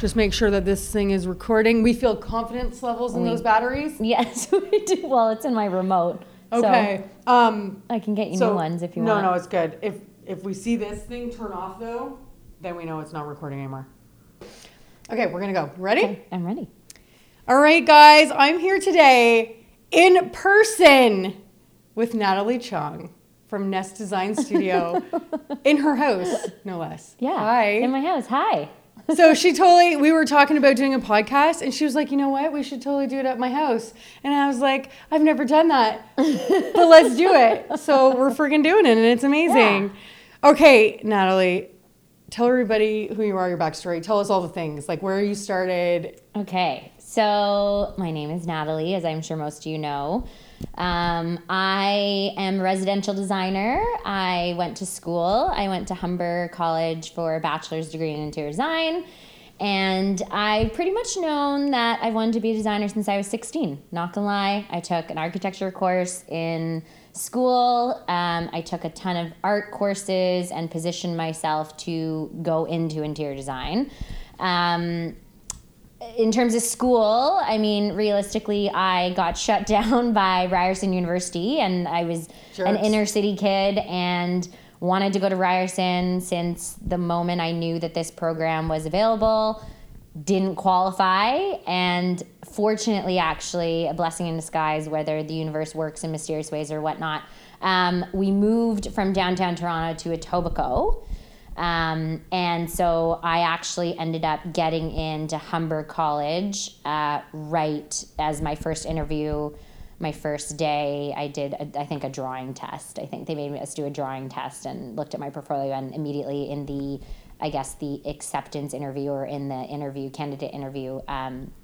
Just make sure that this thing is recording. We feel confidence levels in those batteries? Yes, we do. Well, it's in my remote. Okay. So I can get you new ones if you want. No, it's good. If we see this thing turn off, though, then we know it's not recording anymore. Okay, we're going to go. Ready? Okay, I'm ready. All right, guys. I'm here today in person with Natalie Chung from Nest Design Studio in her house, no less. Yeah. Hi. In my house. Hi. So we were talking about doing a podcast, and she was like, you know what? We should totally do it at my house. And I was like, I've never done that, but let's do it. So we're freaking doing it, and it's amazing. Yeah. Okay, Natalie, tell everybody who you are, your backstory. Tell us all the things, like where you started. Okay, so my name is Natalie, as I'm sure most of you know. I am a residential designer. I went to school. I went to Humber College for a bachelor's degree in interior design. And I've pretty much known that I wanted to be a designer since I was 16. Not gonna lie, I took an architecture course in school. I took a ton of art courses and positioned myself to go into interior design. In terms of school, I mean, realistically, I got shut down by Ryerson University, and I was an inner city kid and wanted to go to Ryerson since the moment I knew that this program was available. Didn't qualify, and fortunately, actually, a blessing in disguise, whether the universe works in mysterious ways or whatnot, we moved from downtown Toronto to Etobicoke. And so I actually ended up getting into Humber College right as my first interview. My first day, I did, I think, a drawing test. I think they made us do a drawing test and looked at my portfolio, and immediately in the, I guess, the acceptance interview or in the interview, candidate interview,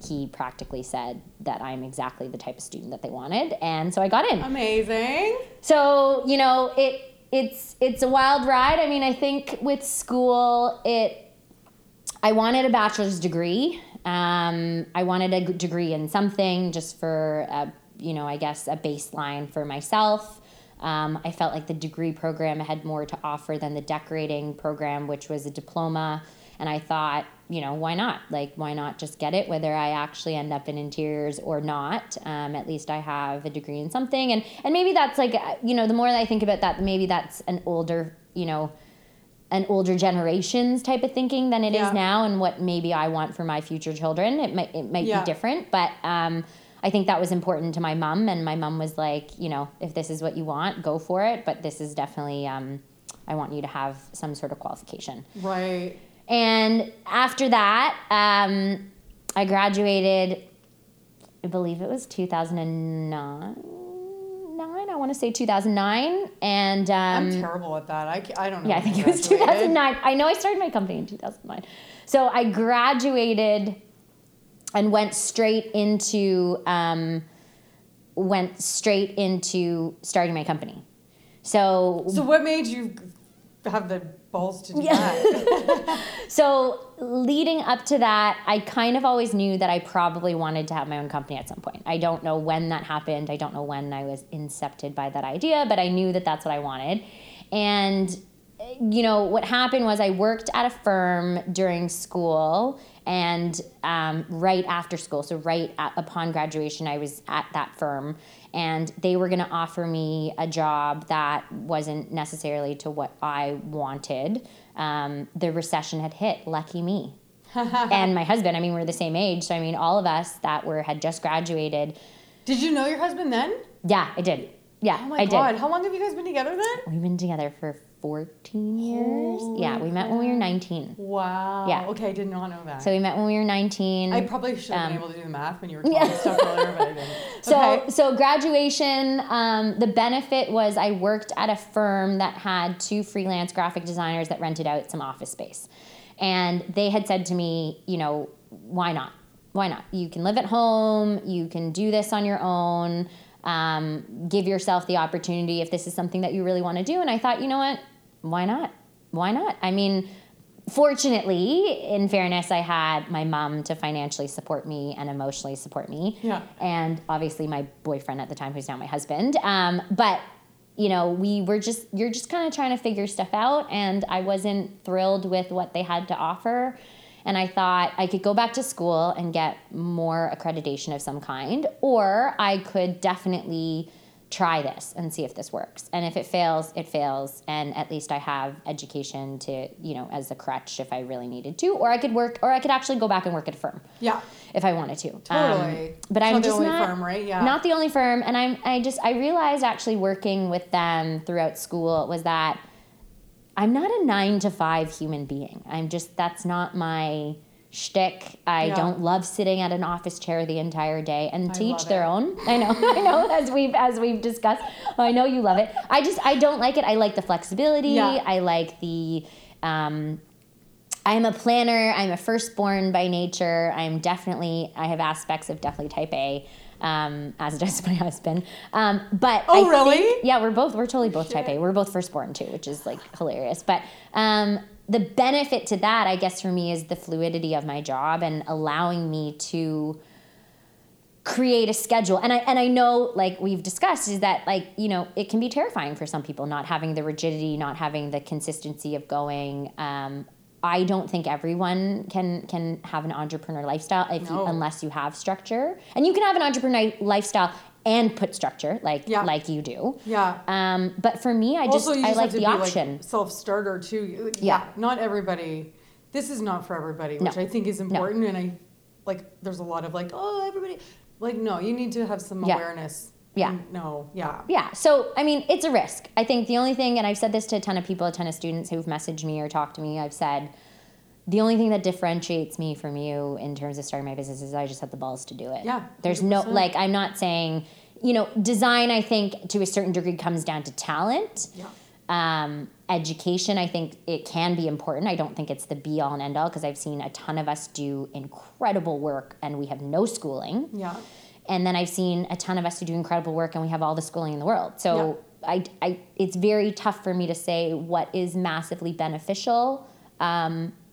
he practically said that I'm exactly the type of student that they wanted. And so I got in. Amazing. So, you know, it's a wild ride. I mean, I think with school, I wanted a bachelor's degree. I wanted a degree in something just for, I guess a baseline for myself. I felt like the degree program had more to offer than the decorating program, which was a diploma. And I thought, why not? Like, why not just get it, whether I actually end up in interiors or not? At least I have a degree in something. And maybe that's like, the more that I think about that, maybe that's an older, an older generations type of thinking than it is now, and what maybe I want for my future children. It might be different, but I think that was important to my mom. And my mom was like, if this is what you want, go for it. But this is definitely, I want you to have some sort of qualification. Right. And after that, I graduated, I believe it was 2009. I want to say 2009. And I'm terrible at that. I don't know. Yeah, I think it was 2009. I know I started my company in 2009. So I graduated and went straight into starting my company. So what made you have the balls to do that? So leading up to that, I kind of always knew that I probably wanted to have my own company at some point. I don't know when that happened. I don't know when I was incepted by that idea, but I knew that that's what I wanted. And what happened was I worked at a firm during school and right after school. So upon graduation, I was at that firm, and they were going to offer me a job that wasn't necessarily to what I wanted. The recession had hit. Lucky me. And my husband, we're the same age. So, all of us that had just graduated. Did you know your husband then? Yeah, I did. Yeah, oh my God. How long have you guys been together then? We've been together for 14 years. Holy we met when we were 19. Wow. Yeah. Okay, I did not know that. So we met when we were 19. I probably should have been able to do the math when you were talking stuff earlier, but I didn't. So graduation, the benefit was I worked at a firm that had two freelance graphic designers that rented out some office space. And they had said to me, why not? Why not? You can live at home. You can do this on your own. Give yourself the opportunity if this is something that you really want to do. And I thought, you know what? Why not? Why not? Fortunately, in fairness, I had my mom to financially support me and emotionally support me. Yeah. And obviously my boyfriend at the time, who's now my husband. But, you're just kind of trying to figure stuff out. And I wasn't thrilled with what they had to offer. And I thought I could go back to school and get more accreditation of some kind, or I could definitely try this and see if this works. And if it fails, it fails. And at least I have education to, you know, as a crutch if I really needed to, or I could work, or I could actually go back and work at a firm. Yeah. If I wanted to. Totally. But I'm just not the only firm. And I realized actually working with them throughout school was that I'm not a 9-to-5 human being. That's not my shtick. I don't love sitting at an office chair the entire day, and to each their own. I know, as we've discussed. I know you love it. I don't like it. I like the flexibility. Yeah. I like the, I'm a planner. I'm a firstborn by nature. I have aspects of definitely type A, as does my husband. But we're totally both type A. We're both firstborn too, which is like hilarious. But, the benefit to that, I guess, for me is the fluidity of my job and allowing me to create a schedule. And I know, like we've discussed, is that, like, you know, it can be terrifying for some people not having the rigidity, not having the consistency of going. I don't think everyone can have an entrepreneur lifestyle unless you have structure. And you can have an entrepreneur lifestyle and put structure like you do. Yeah. But for me, I like the option. Like self-starter too. Yeah. Not everybody. This is not for everybody, which I think is important. No. And I there's a lot of everybody. No, you need to have some awareness. Yeah. No. Yeah. Yeah. So, I mean, it's a risk. I think the only thing, and I've said this to a ton of people, a ton of students who've messaged me or talked to me, I've said, the only thing that differentiates me from you in terms of starting my business is I just have the balls to do it. Yeah. 100%. There's no, I'm not saying, design, I think, to a certain degree comes down to talent. Yeah. Education, I think it can be important. I don't think it's the be all and end all, because I've seen a ton of us do incredible work and we have no schooling. Yeah. And then I've seen a ton of us who do incredible work and we have all the schooling in the world. So it's very tough for me to say what is massively beneficial,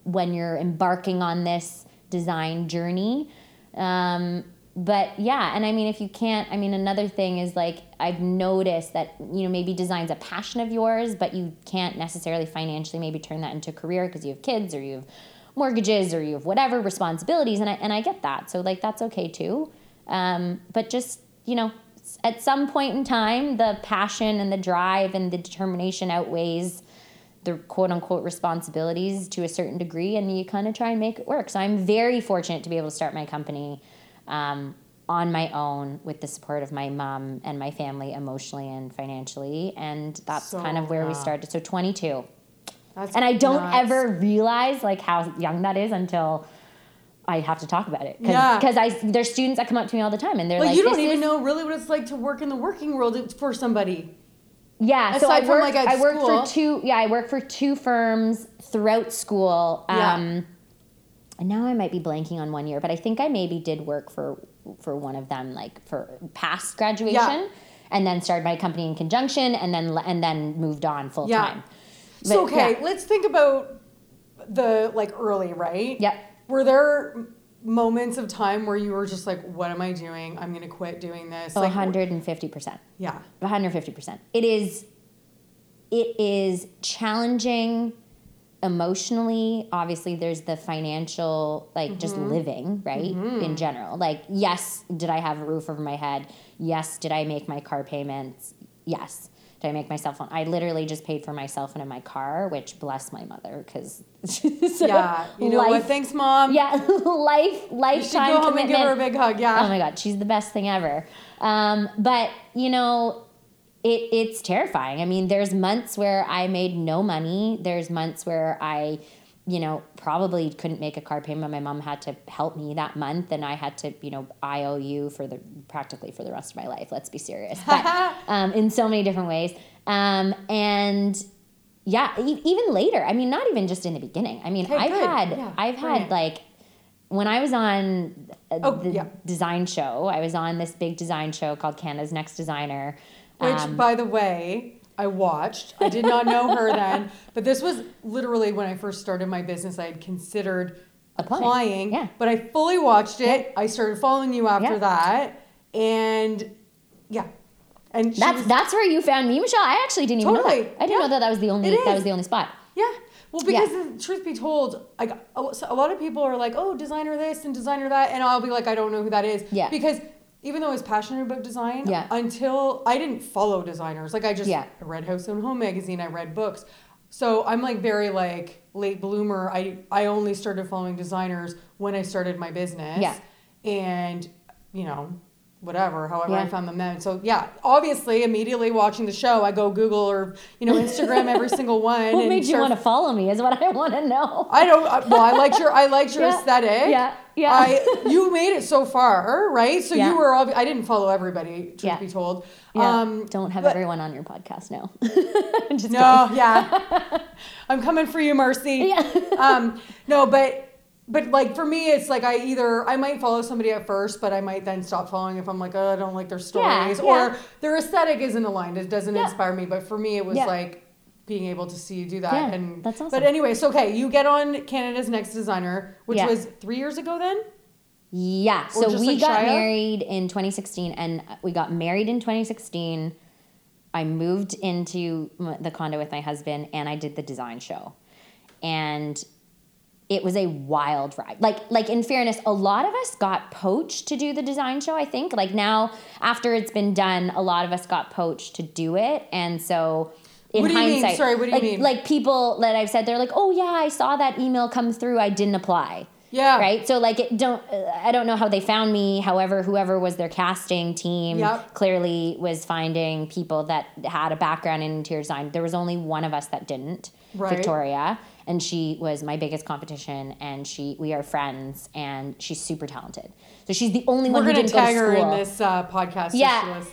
when you're embarking on this design journey. If you can't, another thing is I've noticed that, maybe design's a passion of yours, but you can't necessarily financially maybe turn that into a career because you have kids or you have mortgages or you have whatever responsibilities. And I get that. So that's okay too. But just, at some point in time, the passion and the drive and the determination outweighs the quote-unquote responsibilities to a certain degree, and you kind of try and make it work. So I'm very fortunate to be able to start my company on my own with the support of my mom and my family emotionally and financially, and that's kind of where we started. So 22. That's and I don't ever realize how young that is until I have to talk about it. Because there's students that come up to me all the time, and they're you don't even know really what it's like to work in the working world for somebody. Yeah, so I worked for two firms throughout school. And now I might be blanking on one year, but I think I maybe did work for one of them for past graduation and then started my company in conjunction and then moved on full time. But, so let's think about the early, right? Yep. Were there moments of time where you were just what am I doing? I'm going to quit doing this. 150%. Yeah. 150%. It is challenging emotionally. Obviously there's the financial, just living, right? Mm-hmm. In general. Yes, did I have a roof over my head? Yes. Did I make my car payments? Yes. Did I make my cell phone? I literally just paid for my cell phone and my car, which bless my mother, because what? Thanks, Mom. Yeah, lifetime. You should go home and give her a big hug. Yeah. Oh my God, she's the best thing ever. But it's terrifying. There's months where I made no money. There's months where I, probably couldn't make a car payment. My mom had to help me that month, and I had to, I owe you practically for the rest of my life. Let's be serious. But in so many different ways. Even later. Not even just in the beginning. When I was on the design show, I was on this big design show called Canada's Next Designer. Which, by the way, I watched. I did not know her then. But this was literally when I first started my business. I had considered applying. Yeah. But I fully watched it. Yeah. I started following you after that. And And that's where you found me, Michelle. I actually didn't even know that. I didn't know that that was the only spot. Yeah. Well, because the truth be told, like, a lot of people are like, oh, designer this and designer that. And I'll be like, I don't know who that is. Yeah. Because even though I was passionate about design, until I didn't follow designers. Like, I just I read House and Home magazine. I read books. So I'm like very like late bloomer. I only started following designers when I started my business. Yeah. And, you know, whatever, however I found them then. So obviously immediately watching the show, I go Google or, you know, Instagram every single one. What made you want to follow me is what I want to know. I don't, well, I liked your aesthetic. Yeah, yeah. You made it so far, right? So you were, I didn't follow everybody, truth be told. Yeah. Don't have everyone on your podcast now. Just no, kidding. Yeah. I'm coming for you, Marcy. Yeah. No, but like for me, it's like I might follow somebody at first, but I might then stop following if I'm like, oh, I don't like their stories or their aesthetic isn't aligned. It doesn't inspire me. But for me, it was like being able to see you do that. Yeah, and that's awesome. But anyway, so you get on Canada's Next Designer, which was 3 years ago then. Yeah. Or so we got married in 2016 and we got married in 2016. I moved into the condo with my husband and I did the design show and it was a wild ride. Like in fairness, a lot of us got poached to do the design show, I think. Like now, after it's been done, a lot of us got poached to do it. And so in hindsight, what do you mean? Like people that I've said, they're like, oh yeah, I saw that email come through. I didn't apply. Yeah. Right? So like I don't know how they found me. However, whoever was their casting team clearly was finding people that had a background in interior design. There was only one of us that didn't, Victoria. And she was my biggest competition, and we are friends, and she's super talented. So she's the only one who didn't go to school. We're going to tag her in this podcast. Yeah, if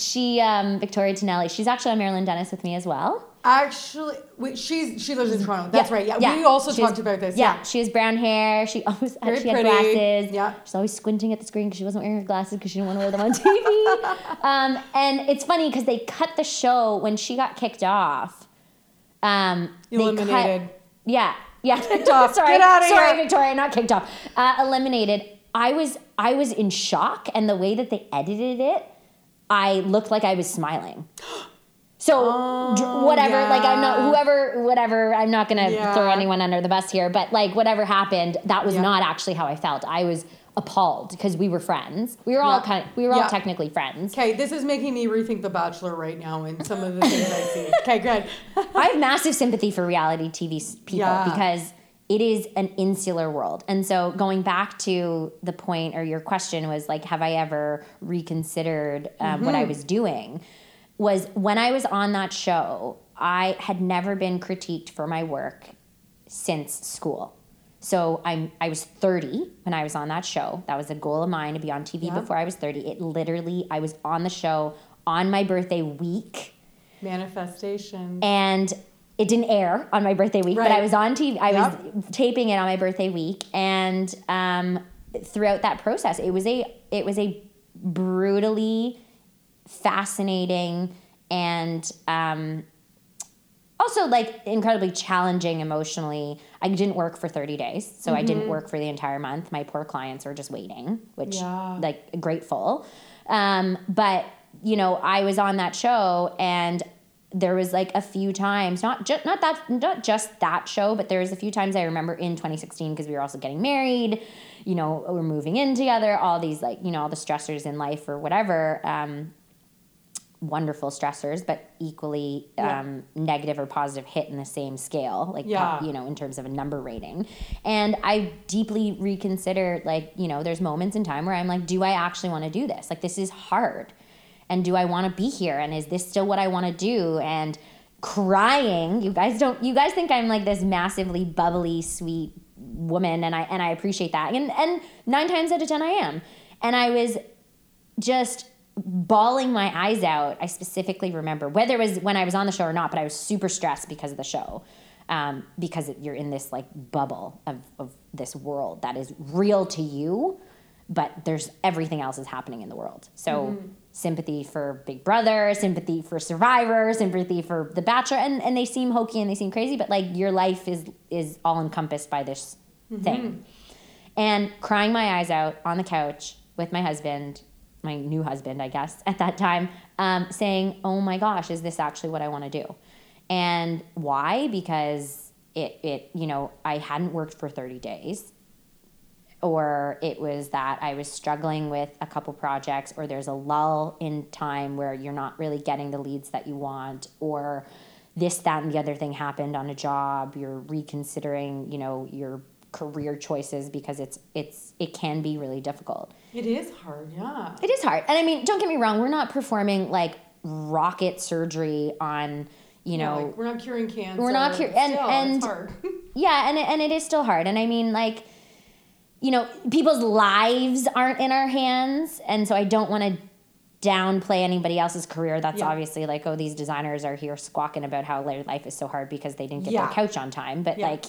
she listens. Victoria Tonelli. She's actually on Marilyn Dennis with me as well. Actually, she lives in Toronto. That's right. Yeah, yeah. We also talked about this. Yeah, she has brown hair. She always had glasses. Yeah, she's always squinting at the screen because she wasn't wearing her glasses because she didn't want to wear them on TV. And it's funny because they cut the show when she got kicked off. Eliminated. Kicked off. Sorry. Get out of here. Sorry, Victoria, not kicked off. Eliminated. I was in shock, and the way that they edited it, I looked like I was smiling. So I'm not going to throw anyone under the bus here, but like whatever happened, that was not actually how I felt. I was appalled because we were friends. We were all technically friends. Okay, this is making me rethink The Bachelor right now and some of the things I see. Okay, good. I have massive sympathy for reality TV people because it is an insular world. And so going back to the point or your question was like, have I ever reconsidered what I was doing? Was when I was on that show, I had never been critiqued for my work since school. So I was 30 when I was on that show. That was a goal of mine to be on TV before I was 30. It literally, I was on the show on my birthday week. Manifestation. And it didn't air on my birthday week, but I was on TV. I was taping it on my birthday week. And throughout that process, it was a brutally fascinating and also like incredibly challenging emotionally. I didn't work for 30 days, so I didn't work for the entire month. My poor clients were just waiting, which like grateful. But you know, I was on that show, and there was like a few times, not just that show, but there was a few times I remember in 2016 because we were also getting married. You know, we're moving in together. All these like you know all the stressors in life or whatever. Wonderful stressors, but equally negative or positive hit in the same scale, like, you know, in terms of a number rating. And I deeply reconsider, like, you know, there's moments in time where I'm like, do I actually want to do this? Like, this is hard. And do I want to be here? And is this still what I want to do? And crying, you guys think I'm like this massively bubbly, sweet woman. And I appreciate that. And 9 times out of 10, I am. And I was just bawling my eyes out. I specifically remember whether it was when I was on the show or not, but I was super stressed because of the show, because you're in this like bubble of this world that is real to you, but there's everything else is happening in the world. So sympathy for Big Brother, sympathy for Survivor, sympathy for The Bachelor, and they seem hokey and they seem crazy, but like your life is all encompassed by this thing. And crying my eyes out on the couch with my husband, my new husband, I guess, at that time, saying, oh my gosh, is this actually what I want to do? And why? Because it you know, I hadn't worked for 30 days, or it was that I was struggling with a couple projects, or there's a lull in time where you're not really getting the leads that you want, or this, that, and the other thing happened on a job. You're reconsidering, you know, your career choices, because it can be really difficult. It is hard, yeah. It is hard. And I mean, don't get me wrong, we're not performing like rocket surgery on, you know, like we're not curing cancer. We're not curing, and it's hard. Yeah, and it is still hard. And I mean, like, you know, people's lives aren't in our hands, and so I don't want to downplay anybody else's career. That's obviously like, oh, these designers are here squawking about how their life is so hard because they didn't get their couch on time. But like,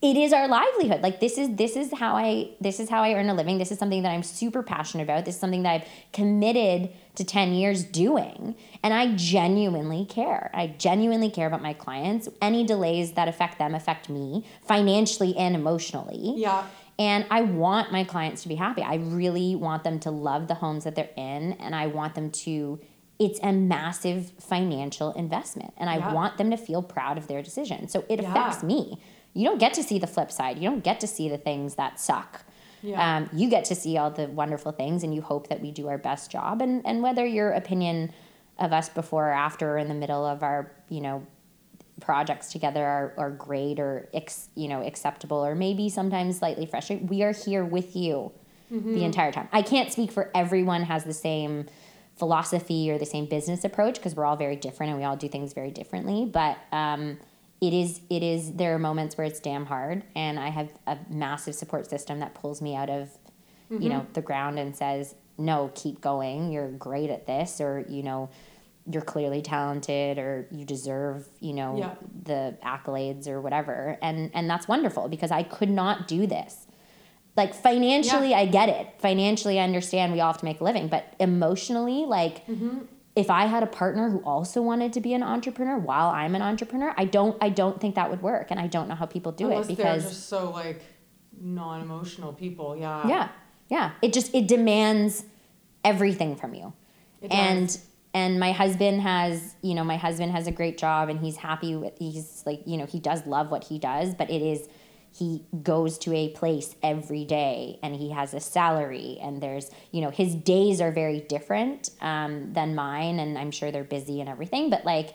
it is our livelihood. Like, this is how I earn a living. This is something that I'm super passionate about. This is something that I've committed to 10 years doing, and I genuinely care. I genuinely care about my clients. Any delays that affect them affect me financially and emotionally. Yeah. And I want my clients to be happy. I really want them to love the homes that they're in, and I want them to it's a massive financial investment, and I want them to feel proud of their decision. So it affects me. You don't get to see the flip side. You don't get to see the things that suck. Yeah. You get to see all the wonderful things, and you hope that we do our best job. And whether your opinion of us before or after or in the middle of our, you know, projects together are great or, you know, acceptable or maybe sometimes slightly frustrating, we are here with you the entire time. I can't speak for everyone has the same philosophy or the same business approach, because we're all very different and we all do things very differently. But It is. There are moments where it's damn hard, and I have a massive support system that pulls me out of, you know, the ground and says, no, keep going. You're great at this, or, you know, you're clearly talented, or you deserve, you know, the accolades or whatever. And that's wonderful, because I could not do this. Like, financially, I get it. Financially, I understand we all have to make a living, but emotionally, like. If I had a partner who also wanted to be an entrepreneur while I'm an entrepreneur, I don't think that would work, and I don't know how people do it, because they're just so like non-emotional people. Yeah. Yeah. Yeah. It demands everything from you. It does. And my husband has a great job, and he's happy with, he's like, you know, he does love what he does, but he goes to a place every day, and he has a salary, and there's, you know, his days are very different than mine, and I'm sure they're busy and everything, but like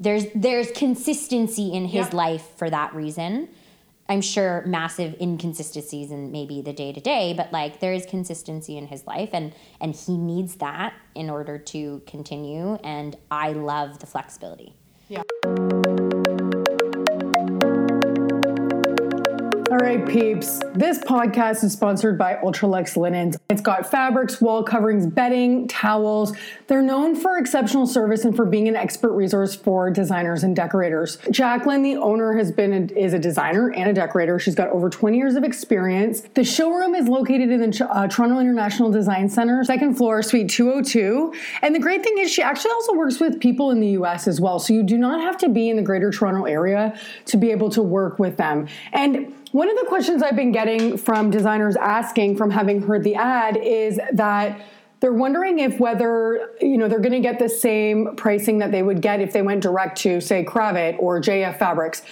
there's consistency in his life for that reason. I'm sure massive inconsistencies in maybe the day to day, but like there is consistency in his life, and he needs that in order to continue, and I love the flexibility. Yeah. All right, peeps, this podcast is sponsored by Ultra Luxe Linens. It's got fabrics, wall coverings, bedding, towels. They're known for exceptional service and for being an expert resource for designers and decorators. Jacqueline, the owner, is a designer and a decorator. She's got over 20 years of experience. The showroom is located in the Toronto International Design Center, second floor, suite 202. And the great thing is she actually also works with people in the US as well. So you do not have to be in the greater Toronto area to be able to work with them. And one of the questions I've been getting from designers asking, from having heard the ad, is that they're wondering if whether, you know, they're going to get the same pricing that they would get if they went direct to, say, Kravet or JF Fabrics.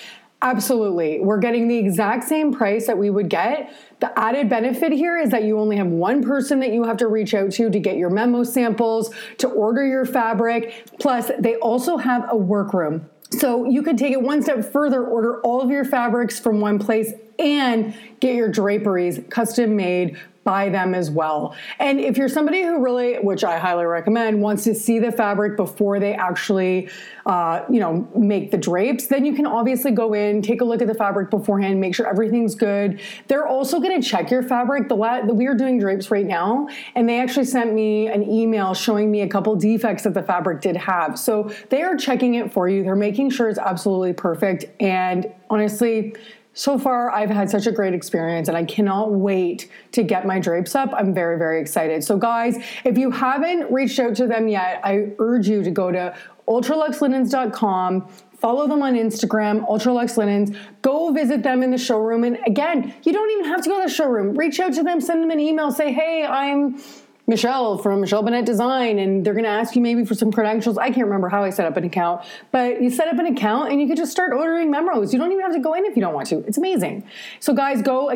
Absolutely. We're getting the exact same price that we would get. The added benefit here is that you only have one person that you have to reach out to get your memo samples, to order your fabric. Plus, they also have a workroom. So you could take it one step further, order all of your fabrics from one place, and get your draperies custom made by them as well. And if you're somebody who really, which I highly recommend, wants to see the fabric before they actually, you know, make the drapes, then you can obviously go in, take a look at the fabric beforehand, make sure everything's good. They're also going to check your fabric. We are doing drapes right now, and they actually sent me an email showing me a couple defects that the fabric did have. So they are checking it for you. They're making sure it's absolutely perfect. And honestly, so far, I've had such a great experience, and I cannot wait to get my drapes up. I'm very, very excited. So guys, if you haven't reached out to them yet, I urge you to go to ultraluxelinens.com, follow them on Instagram, ultraluxelinens, go visit them in the showroom. And again, you don't even have to go to the showroom. Reach out to them, send them an email, say, hey, I'm Michelle from Michelle Bennett Design, and they're going to ask you maybe for some credentials. I can't remember how I set up an account, but you set up an account and you can just start ordering memos. You don't even have to go in if you don't want to. It's amazing. So guys, go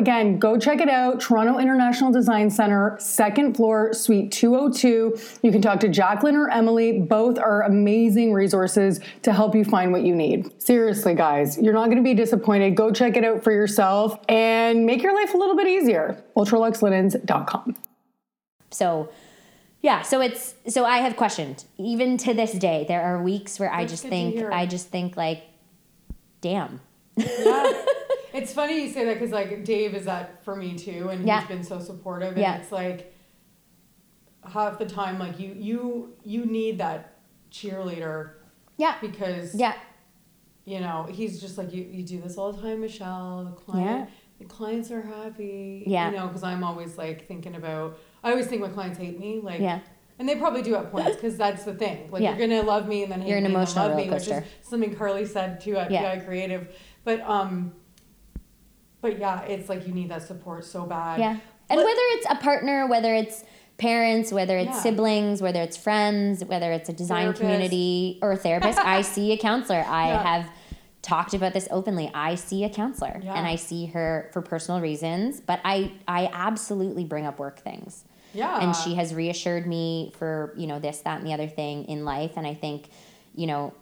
check it out. Toronto International Design Center, second floor, suite 202. You can talk to Jacqueline or Emily. Both are amazing resources to help you find what you need. Seriously, guys, you're not going to be disappointed. Go check it out for yourself and make your life a little bit easier. ultraluxelinens.com. So I have questioned, even to this day, there are weeks where I just think like, damn. Yeah. It's funny you say that, because like Dave is that for me too, and he's been so supportive, and it's like half the time like you need that cheerleader. Yeah. Because you know, he's just like, you do this all the time, Michelle, the client. Yeah. The clients are happy. Yeah. You know, because I'm always like thinking about, I always think my clients hate me. Like, and they probably do at points, because that's the thing. Like, you're going to love me and then hate me and love me, which is something Carly said too at PI Creative. But yeah, it's like you need that support so bad. Yeah. And whether it's a partner, whether it's parents, whether it's siblings, whether it's friends, whether it's a design community or a therapist, I see a counselor. I have talked about this openly. I see a counselor and I see her for personal reasons, but I absolutely bring up work things. Yeah. And she has reassured me for, you know, this, that, and the other thing in life. And I think, you know,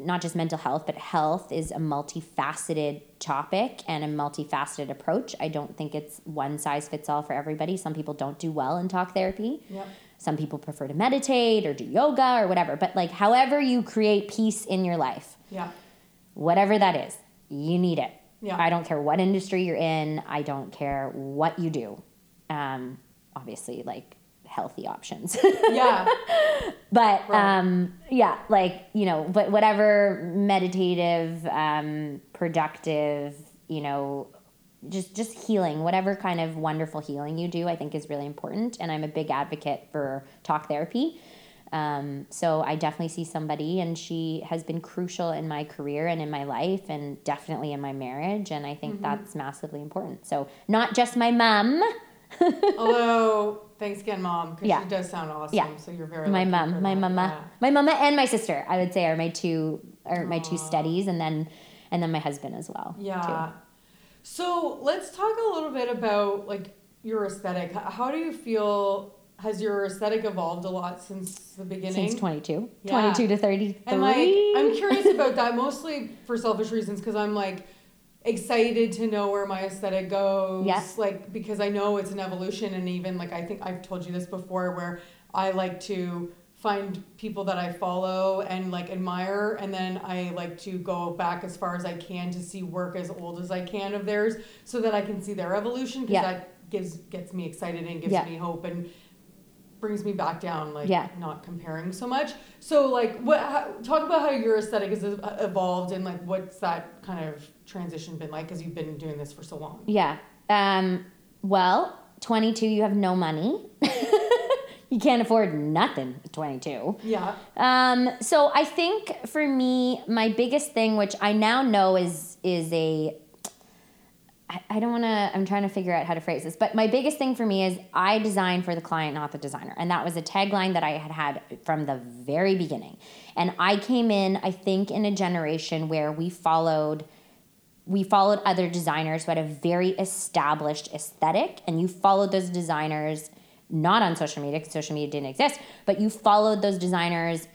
not just mental health, but health is a multifaceted topic and a multifaceted approach. I don't think it's one size fits all for everybody. Some people don't do well in talk therapy. Yep. Some people prefer to meditate or do yoga or whatever, but like however you create peace in your life. Yeah. Whatever that is, you need it. Yeah. I don't care what industry you're in. I don't care what you do. Obviously, like, healthy options. Yeah. But, right. But whatever meditative, productive, you know, just healing, whatever kind of wonderful healing you do, I think is really important. And I'm a big advocate for talk therapy. So I definitely see somebody, and she has been crucial in my career and in my life and definitely in my marriage. And I think that's massively important. So not just my mom. Although, thanks again, Mom, because she does sound awesome. Yeah. So you're very my mama and my sister, I would say, are my two steadies, and then my husband as well. Yeah. Too. So let's talk a little bit about like your aesthetic. How do you feel? Has your aesthetic evolved a lot since the beginning? Since 22. Yeah. 22 to 33. And like, I'm curious about that, mostly for selfish reasons, because I'm like excited to know where my aesthetic goes. Yes. Like, because I know it's an evolution, and even like, I think I've told you this before, where I like to find people that I follow and like admire, and then I like to go back as far as I can to see work as old as I can of theirs, so that I can see their evolution, because that gets me excited and gives me hope and brings me back down, like not comparing so much. So like, talk about how your aesthetic has evolved, and like what's that kind of transition been like, because you've been doing this for so long. Yeah. Well, 22, you have no money. You can't afford nothing at 22. Yeah. So I think for me, my biggest thing, which I now know is a, I'm trying to figure out how to phrase this, but my biggest thing for me is I design for the client, not the designer. And that was a tagline that I had from the very beginning. And I came in, I think, in a generation where we followed other designers who had a very established aesthetic, and you followed those designers, not on social media, because social media didn't exist, but you followed those designers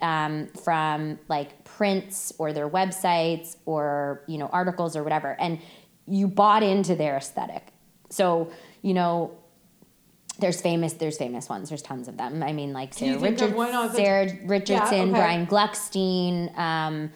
from like prints or their websites or, you know, articles or whatever. And you bought into their aesthetic. So, you know, there's famous ones. There's tons of them. I mean, like Sarah Richardson, okay. Brian Gluckstein. I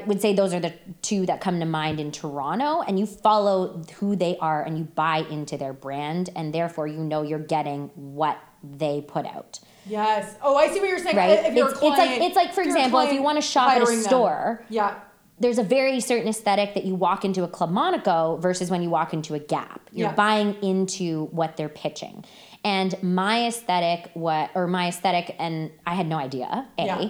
would say those are the two that come to mind in Toronto. And you follow who they are and you buy into their brand. And therefore, you know you're getting what they put out. Yes. Oh, I see what you're saying. Right? If you're a client, it's like, for example, if you want to shop at a store. Them. Yeah. There's a very certain aesthetic that you walk into a Club Monaco versus when you walk into a Gap. You're buying into what they're pitching. And my aesthetic, and I had no idea, A. Yeah.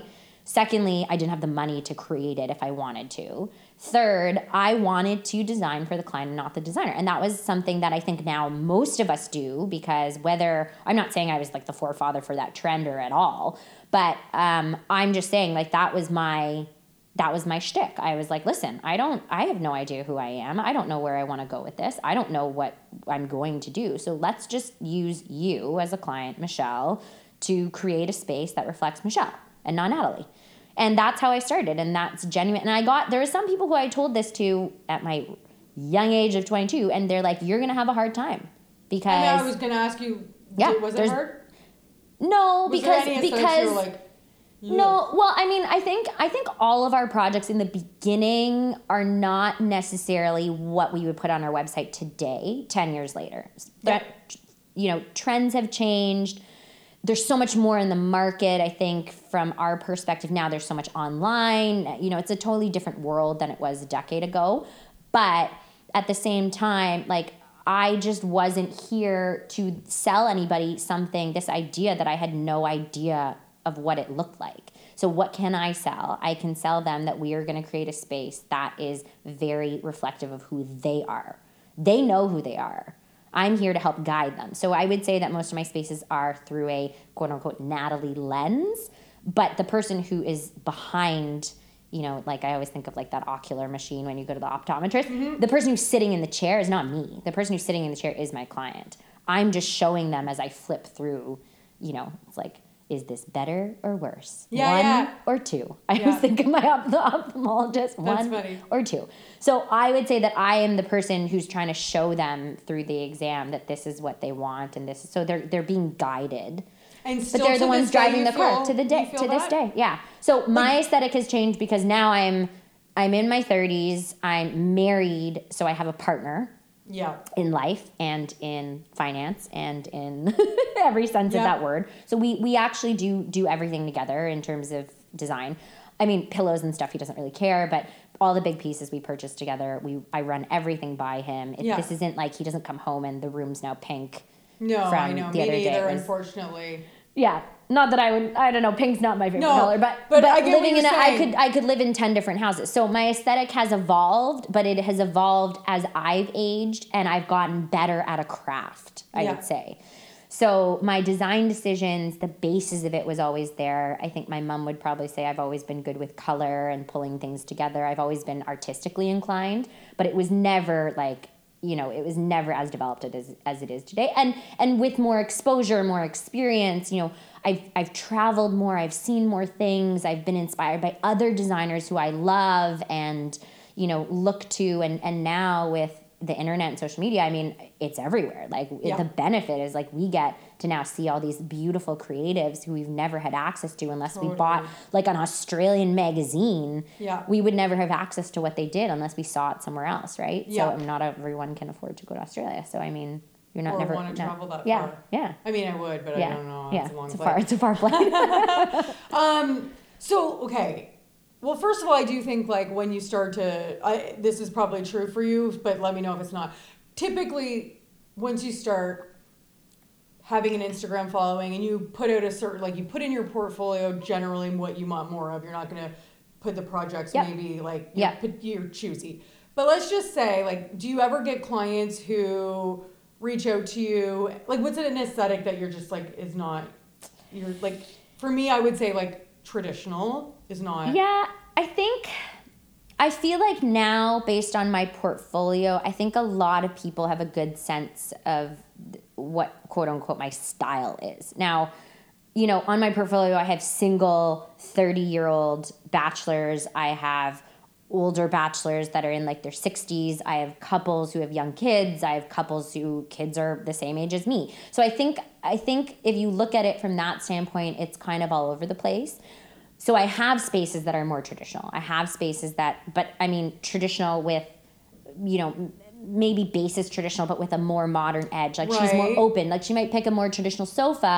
Secondly, I didn't have the money to create it if I wanted to. Third, I wanted to design for the client and not the designer. And that was something that I think now most of us do, because whether, I'm not saying I was like the forefather for that trend or at all, but I'm just saying like that was my shtick. I was like, listen, I have no idea who I am. I don't know where I want to go with this. I don't know what I'm going to do. So let's just use you as a client, Michelle, to create a space that reflects Michelle and not Natalie. And that's how I started. And that's genuine. And there were some people who I told this to at my young age of 22, and they're like, you're going to have a hard time because. And I was going to ask you, yeah, was it hard? No, because. Yeah. No, well, I mean, I think all of our projects in the beginning are not necessarily what we would put on our website today, 10 years later. But, trends have changed. There's so much more in the market, I think, from our perspective now. There's so much online. It's a totally different world than it was a decade ago. But at the same time, like, I just wasn't here to sell anybody something, this idea that I had no idea of what it looked like. So what can I sell? I can sell them that we are going to create a space that is very reflective of who they are. They know who they are. I'm here to help guide them. So I would say that most of my spaces are through a quote unquote Natalie lens, but the person who is behind, like I always think of like that ocular machine when you go to the optometrist, mm-hmm. The person who's sitting in the chair is not me. The person who's sitting in the chair is my client. I'm just showing them as I flip through, it's like, is this better or worse? Yeah, or two. I was thinking of my ophthalmologist, or two. So I would say that I am the person who's trying to show them through the exam that this is what they want, and this. So they're being guided, and still but they're the ones driving the car to this day. Yeah. So my aesthetic has changed because now I'm in my 30s. I'm married, so I have a partner. Yeah. In life and in finance and in every sense of that word. So we actually do everything together in terms of design. I mean, pillows and stuff, he doesn't really care, but all the big pieces we purchase together. I run everything by him. This isn't like he doesn't come home and the room's now pink. No, I know. Me neither, unfortunately. Yeah. Not that I don't know, pink's not my favorite color, but I get living what you're saying. I could live in 10 different houses. So my aesthetic has evolved, but it has evolved as I've aged and I've gotten better at a craft, I would say. So my design decisions, the basis of it was always there. I think my mom would probably say I've always been good with color and pulling things together. I've always been artistically inclined, but it was never like, it was never as developed as it is today. And with more exposure, more experience, I've traveled more, I've seen more things, I've been inspired by other designers who I love and, look to. And now with the internet and social media, I mean, it's everywhere. The benefit is like we get to now see all these beautiful creatives who we've never had access to unless we bought like an Australian magazine. Yeah. We would never have access to what they did unless we saw it somewhere else, right? Yeah. So not everyone can afford to go to Australia. So I mean... You're not or never want to travel that far. Yeah. I mean, I would, but I don't know. Yeah. It's a long flight. It's a far flight. So, okay. Well, first of all, I do think like when you start to, this is probably true for you, but let me know if it's not. Typically, once you start having an Instagram following and you put out a certain, like you put in your portfolio generally what you want more of, you're not going to put the projects maybe like you're choosy. But let's just say like, do you ever get clients who... reach out to you, like what's an aesthetic that you're just like is not, you're like, for me I would say like traditional is not. Yeah, I feel like now based on my portfolio, I think a lot of people have a good sense of what quote unquote my style is. Now, on my portfolio I have single 30-year-old bachelors, I have older bachelors that are in like their 60s. I have couples who have young kids. I have couples who kids are the same age as me. So I think if you look at it from that standpoint, it's kind of all over the place. So I have spaces that are more traditional. I have spaces that, but I mean, traditional with, maybe basis traditional, but with a more modern edge. Like right. She's more open. Like she might pick a more traditional sofa,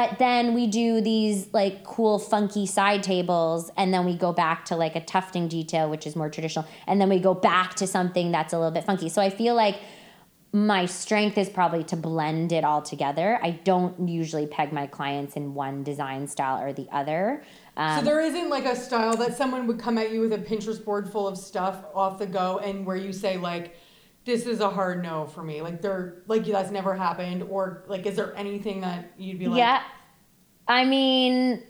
but then we do these like cool funky side tables and then we go back to like a tufting detail, which is more traditional. And then we go back to something that's a little bit funky. So I feel like my strength is probably to blend it all together. I don't usually peg my clients in one design style or the other. So there isn't like a style that someone would come at you with a Pinterest board full of stuff off the go and where you say like, this is a hard no for me. Like they're like, that's never happened. Or like, is there anything that you'd be like? Yeah. I mean,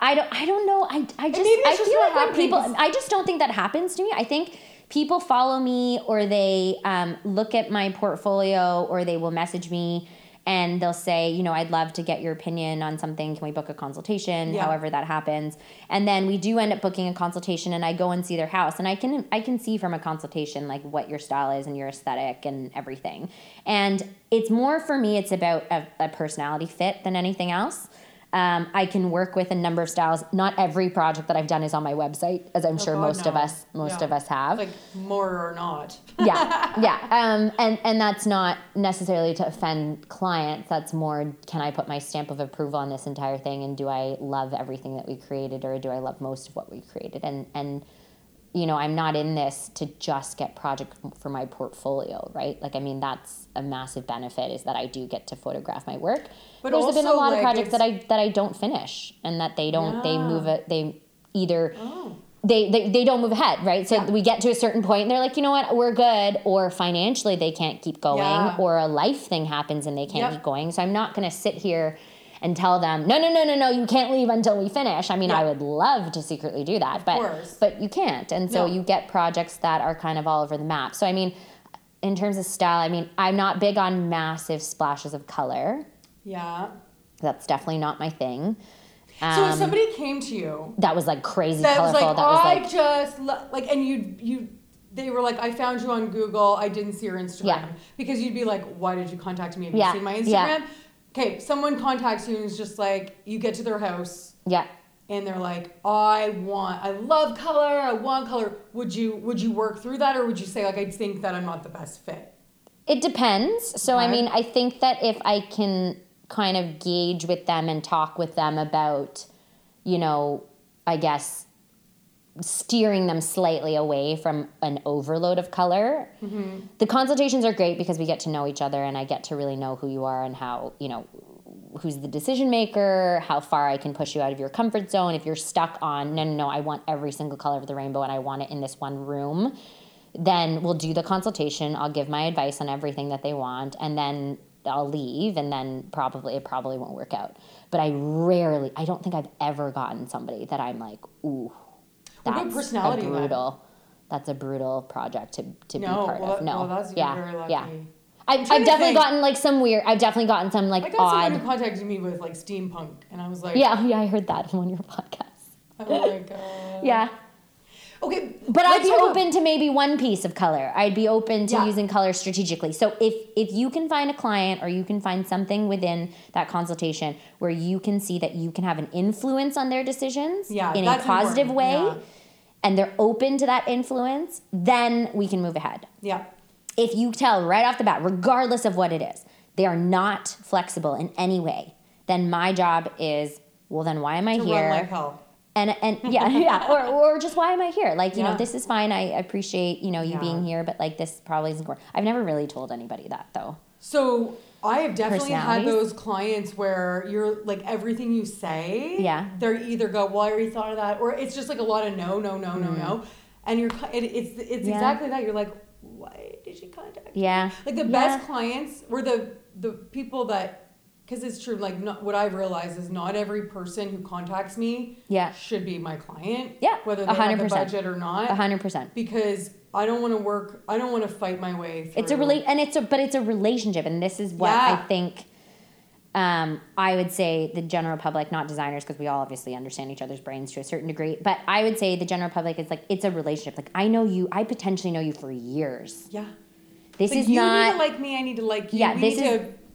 I don't know. I just feel like when people, I just don't think that happens to me. I think people follow me or they look at my portfolio or they will message me and they'll say, you know, I'd love to get your opinion on something. Can we book a consultation? Yeah. However that happens. And then we do end up booking a consultation and I go and see their house. And I can see from a consultation like what your style is and your aesthetic and everything. And it's more for me, it's about a personality fit than anything else. I can work with a number of styles. Not every project that I've done is on my website, as I'm sure most of us have. Like more or not. Yeah, yeah. And that's not necessarily to offend clients. That's more, can I put my stamp of approval on this entire thing, and do I love everything that we created, or do I love most of what we created? And you know, I'm not in this to just get project for my portfolio, right? Like, I mean, that's a massive benefit, is that I do get to photograph my work. But there's been a lot of projects that I don't finish, and that they don't, they move it, they either, they don't move ahead, right? So we get to a certain point and they're like, you know what, we're good. Or financially they can't keep going, or a life thing happens and they can't keep going. So I'm not going to sit here and tell them, no, you can't leave until we finish. I mean, I would love to secretly do that, but you can't. And so you get projects that are kind of all over the map. So, I mean, in terms of style, I mean, I'm not big on massive splashes of color. Yeah. That's definitely not my thing. So if somebody came to you. That was like crazy that colorful. They were like, I found you on Google. I didn't see your Instagram. Yeah. Because you'd be like, why did you contact me? Have you seen my Instagram? Yeah. Okay, someone contacts you and it's just like, you get to their house. Yeah. And they're like, I love color, I want color. Would you work through that, or would you say like, I think that I'm not the best fit? It depends. So, right. I mean, I think that if I can kind of gauge with them and talk with them about, you know, I guess steering them slightly away from an overload of color. Mm-hmm. The consultations are great because we get to know each other and I get to really know who you are and how, you know, who's the decision maker, how far I can push you out of your comfort zone. If you're stuck on, no, I want every single color of the rainbow and I want it in this one room, then we'll do the consultation. I'll give my advice on everything that they want, and then I'll leave, and then it probably won't work out. But I don't think I've ever gotten somebody that I'm like, ooh, that's a brutal. That's a brutal project to be part of. No, well, that's very lucky. Yeah. I've definitely gotten some like odd. I got someone who contacted me with like steampunk, and I was like, I heard that on your podcast. Oh my god. Yeah. Okay, but I'd be open to maybe one piece of color. I'd be open to using color strategically. So if you can find a client, or you can find something within that consultation where you can see that you can have an influence on their decisions in a positive way, and they're open to that influence, then we can move ahead. Yeah. If you tell right off the bat, regardless of what it is, they are not flexible in any way, then my job is, well, then why am I here? Run like hell. Or just why am I here? Like, you know, this is fine. I appreciate, you know, you being here, but like this probably isn't important. I've never really told anybody that though. So I have definitely had those clients where you're like, everything you say, they're either go, well, I already thought of that, or it's just like a lot of no. And it's exactly that. You're like, why did she contact me? Yeah. Like the best clients were the people that. Because it's true, like, what I've realized is not every person who contacts me should be my client. Yeah, whether they 100%. Have a budget or not. 100%. Because I don't want to fight my way through. It's a relationship, and this is what I think I would say the general public, not designers, because we all obviously understand each other's brains to a certain degree, but I would say the general public is like, it's a relationship. Like, I know you, I potentially know you for years. Yeah. This is not... You need to like me, I need to like you. Yeah,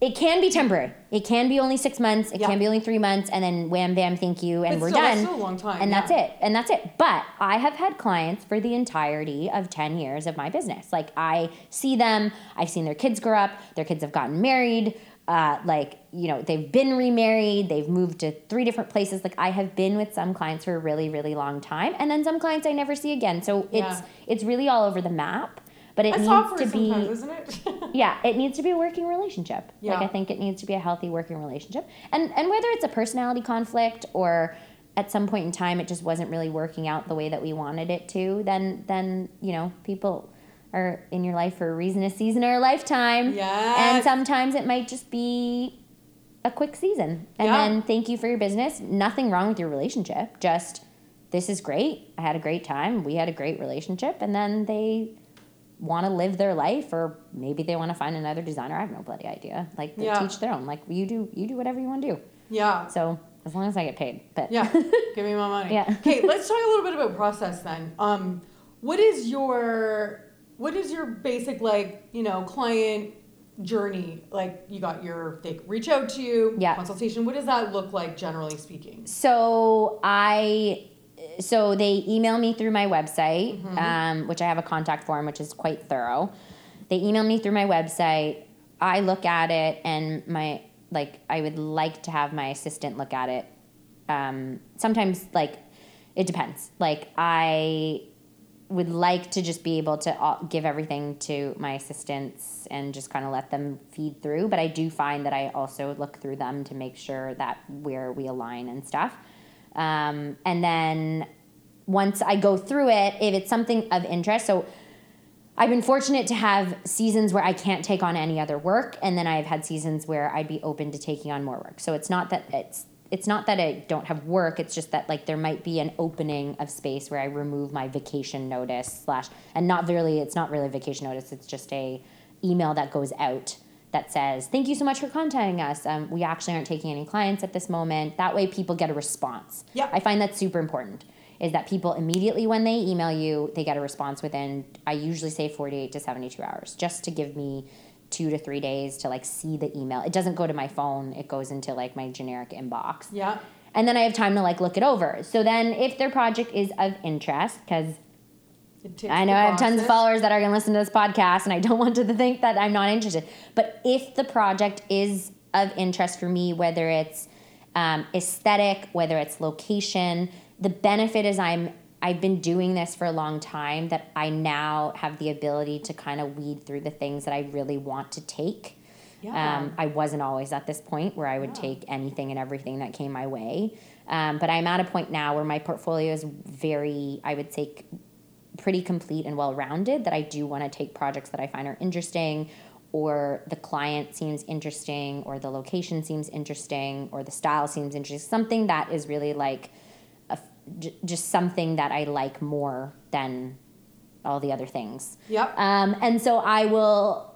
It can be temporary. It can be only 6 months. It can be only 3 months, and then wham, bam, thank you, and we're done. That's still a long time. And that's it. And that's it. But I have had clients for the entirety of 10 years of my business. Like, I see them. I've seen their kids grow up. Their kids have gotten married. Like, you know, they've been remarried. They've moved to 3 different places. Like, I have been with some clients for a really, really long time, and then some clients I never see again. So it's really all over the map. But it needs to be, isn't it? Yeah, it needs to be a working relationship. Yeah. Like I think it needs to be a healthy working relationship. And whether it's a personality conflict or at some point in time it just wasn't really working out the way that we wanted it to, then you know, people are in your life for a reason, a season, or a lifetime. Yes. And sometimes it might just be a quick season. And yeah. then thank you for your business. Nothing wrong with your relationship. Just this is great. I had a great time. We had a great relationship. And then they want to live their life, or maybe they want to find another designer. I have no bloody idea. Like they yeah. teach their own. Like you do whatever you want to do. Yeah. So as long as I get paid. But yeah. Give me my money. Yeah. Okay, let's talk a little bit about process then. What is your basic, like, you know, client journey? Like you got they reach out to you, yeah. consultation. What does that look like, generally speaking? So they email me through my website, mm-hmm. Which I have a contact form, which is quite thorough. They email me through my website. I look at it, and I would like to have my assistant look at it. Sometimes, like, it depends. Like, I would like to just be able to give everything to my assistants and just kind of let them feed through. But I do find that I also look through them to make sure that where we align and stuff. And then once I go through it, if it's something of interest, so I've been fortunate to have seasons where I can't take on any other work, and then I've had seasons where I'd be open to taking on more work. So it's not that I don't have work, it's just that, like, there might be an opening of space where I remove my vacation notice it's not really a vacation notice, it's just a email that goes out that says, thank you so much for contacting us. We actually aren't taking any clients at this moment. That way people get a response. Yeah. I find that's super important, is that people immediately when they email you, they get a response within, I usually say 48 to 72 hours, just to give me 2 to 3 days to, like, see the email. It doesn't go to my phone. It goes into, like, my generic inbox. Yeah. And then I have time to, like, look it over. So then if their project is of interest, because I know I have tons of followers that are going to listen to this podcast, and I don't want to think that I'm not interested. But if the project is of interest for me, whether it's aesthetic, whether it's location, the benefit is I've been doing this for a long time, that I now have the ability to kind of weed through the things that I really want to take. Yeah. I wasn't always at this point where I would yeah. take anything and everything that came my way. But I'm at a point now where my portfolio is very, I would say, pretty complete and well-rounded, that I do want to take projects that I find are interesting, or the client seems interesting, or the location seems interesting, or the style seems interesting. Something that is really like just something that I like more than all the other things. Yep. And so I will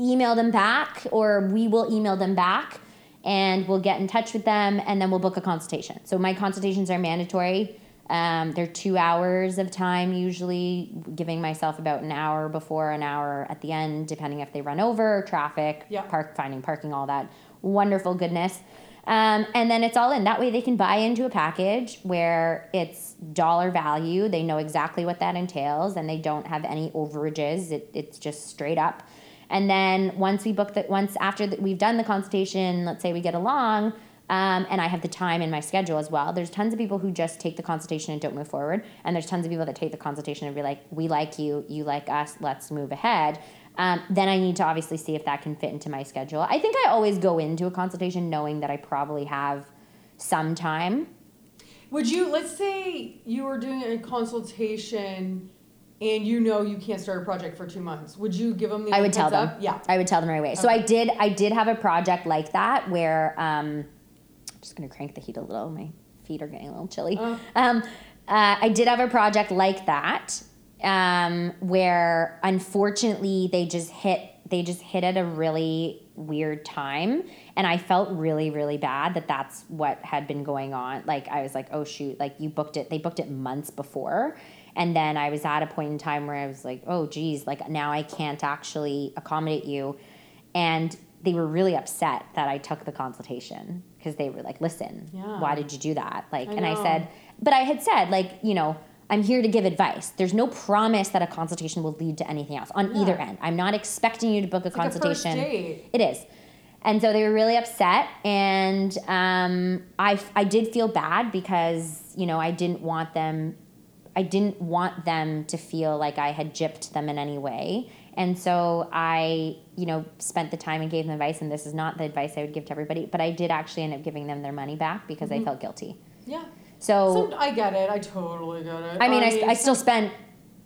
email them back, or we will email them back, and we'll get in touch with them, and then we'll book a consultation. So my consultations are mandatory. They're 2 hours of time, usually giving myself about an hour before, an hour at the end, depending if they run over, traffic, yeah. Finding parking, all that wonderful goodness. And then it's all in. That way they can buy into a package where it's dollar value. They know exactly what that entails, and they don't have any overages. It's just straight up. And then we've done the consultation, let's say we get along, and I have the time in my schedule as well. There's tons of people who just take the consultation and don't move forward. And there's tons of people that take the consultation and be like, we like you, you like us, let's move ahead. Then I need to obviously see if that can fit into my schedule. I think I always go into a consultation knowing that I probably have some time. Let's say you were doing a consultation and you know you can't start a project for 2 months. Would you give them the heads up? I would tell them. Yeah. I would tell them right away. Okay. So I did have a project like that where... I'm just going to crank the heat a little. My feet are getting a little chilly. I did have a project like that where, unfortunately, they just hit at a really weird time. And I felt really, really bad that that's what had been going on. Like, I was like, oh, shoot, like you booked it. They booked it months before. And then I was at a point in time where I was like, oh, geez, like now I can't actually accommodate you. And they were really upset that I took the consultation, because they were like, listen, yeah. why did you do that? Like, and I said, but I had said, like, you know, I'm here to give advice. There's no promise that a consultation will lead to anything else on yeah. either end. I'm not expecting you to book a consultation. Like a first date. It is. And so they were really upset. And I did feel bad because, you know, I didn't want them, I didn't want them to feel like I had gypped them in any way. And so I, you know, spent the time and gave them advice, and this is not the advice I would give to everybody, but I did actually end up giving them their money back because I felt guilty. Yeah. So I get it. I totally get it. I mean, I still spent